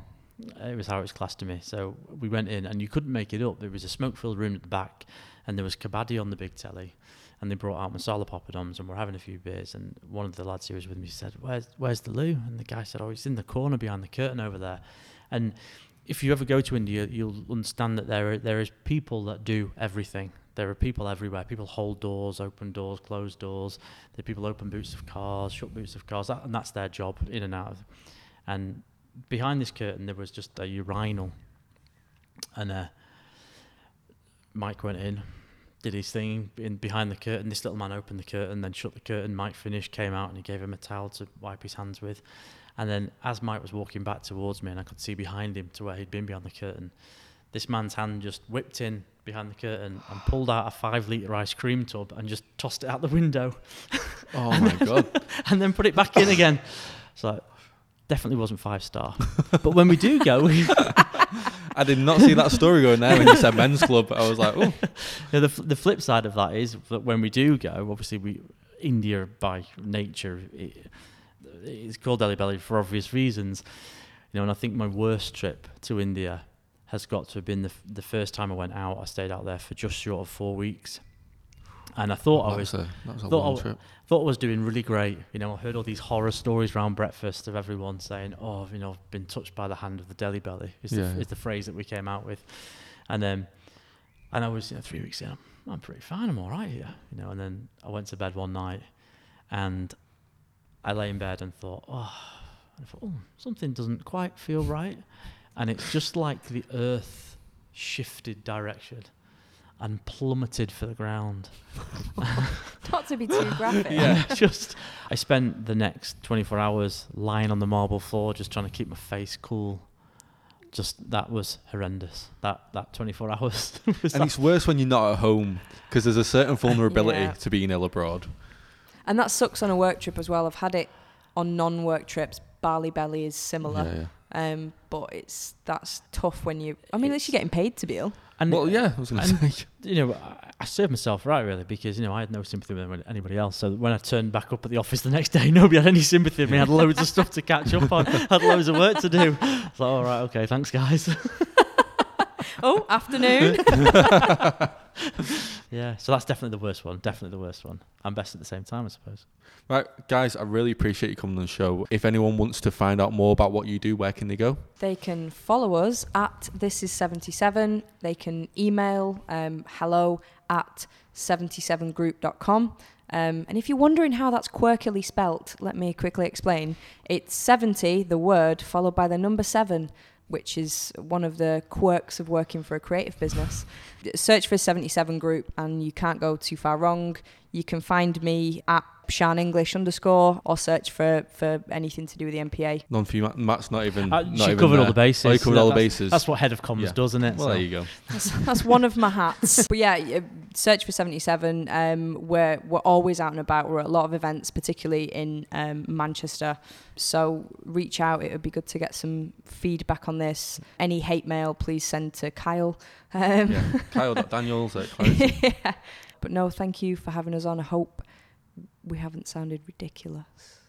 It was how it was classed to me. So we went in, and you couldn't make it up. There was a smoke-filled room at the back, and there was kabaddi on the big telly, and they brought out masala poppadoms, and we're having a few beers, and one of the lads who was with me said, where's, where's the loo? And the guy said, oh, it's in the corner behind the curtain over there. And... if you ever go to India, you'll understand that there are, there is people that do everything. There are people everywhere. People hold doors, open doors, close doors. There are people open boots of cars, shut boots of cars, that, and that's their job, in and out of. And behind this curtain, there was just a urinal. And uh, Mike went in, did his thing in behind the curtain. This little man opened the curtain, then shut the curtain. Mike finished, came out, and he gave him a towel to wipe his hands with. And then as Mike was walking back towards me and I could see behind him to where he'd been behind the curtain, this man's hand just whipped in behind the curtain and pulled out a five-litre ice cream tub and just tossed it out the window. Oh, my then, God. And then put it back in again. So definitely wasn't five star. But when we do go... I did not see that story going there when you said men's club. I was like, oh. Yeah, the, the flip side of that is that when we do go, obviously, we India by nature, it, it's called Delhi Belly for obvious reasons. You know, and I think my worst trip to India has got to have been the the first time I went out. I stayed out there for just short of four weeks. And I thought well, I was, a, was thought, I, thought I was doing really great. You know, I heard all these horror stories around breakfast of everyone saying, "Oh, you know, I've been touched by the hand of the Delhi Belly." Is, yeah, the, yeah. is the phrase that we came out with. And then, and I was, you know, three weeks in. I'm, I'm pretty fine. I'm all right here. You know. And then I went to bed one night, and I lay in bed and thought, "Oh, and I thought, oh something doesn't quite feel right." And it's just like the earth shifted direction and plummeted for the ground. Not to be too graphic. Yeah, just I spent the next twenty-four hours lying on the marble floor, just trying to keep my face cool. Just that was horrendous. That that twenty-four hours. was and that. It's worse when you're not at home because there's a certain vulnerability yeah. to being ill abroad. And that sucks on a work trip as well. I've had it on non-work trips. Barley belly is similar. Yeah, yeah. Um, but it's that's tough when you. I mean, at least you're getting paid to be ill. And well, yeah, I was going to say. You know, I, I served myself right really because you know I had no sympathy with anybody else. So when I turned back up at the office the next day, nobody had any sympathy with me. I had loads of stuff to catch up on. I had loads of work to do. I was like, all right, okay, thanks guys. Oh, afternoon. Yeah, so that's definitely the worst one. Definitely the worst one. And best at the same time, I suppose. Right, guys, I really appreciate you coming on the show. If anyone wants to find out more about what you do, where can they go? They can follow us at This Is Seventy Seven. They can email um, hello at seventy seven group dot com. Um, and if you're wondering how that's quirkily spelt, let me quickly explain. It's seventy, the word, followed by the number seven, which is one of the quirks of working for a creative business. Search for seventy seven Group and you can't go too far wrong. You can find me at Sian English underscore or search for, for anything to do with the M P A. None for you, Matt's not even uh, not She even covered there. all the bases. Oh, you covered that, all the bases. That's what Head of Comms yeah. does, isn't it? Well, so. There you go. That's, that's one of my hats. But yeah, search for seventy seven. Um, we're, we're always out and about. We're at a lot of events, particularly in um, Manchester. So reach out. It would be good to get some feedback on this. Any hate mail, please send to Kyle. Um, yeah, Kyle Daniels at Clarity. Yeah. But no, thank you for having us on. I hope we haven't sounded ridiculous.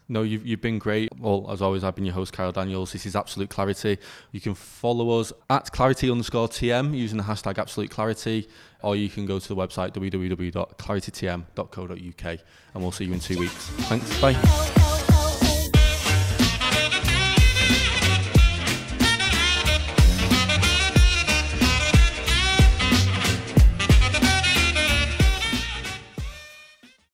No, you've, you've been great. Well, as always, I've been your host, Kyle Daniels. This is Absolute Clarity. You can follow us at clarity underscore TM using the hashtag Absolute Clarity, or you can go to the website w w w dot clarity t m dot co dot u k. And we'll see you in two weeks. Thanks. Bye.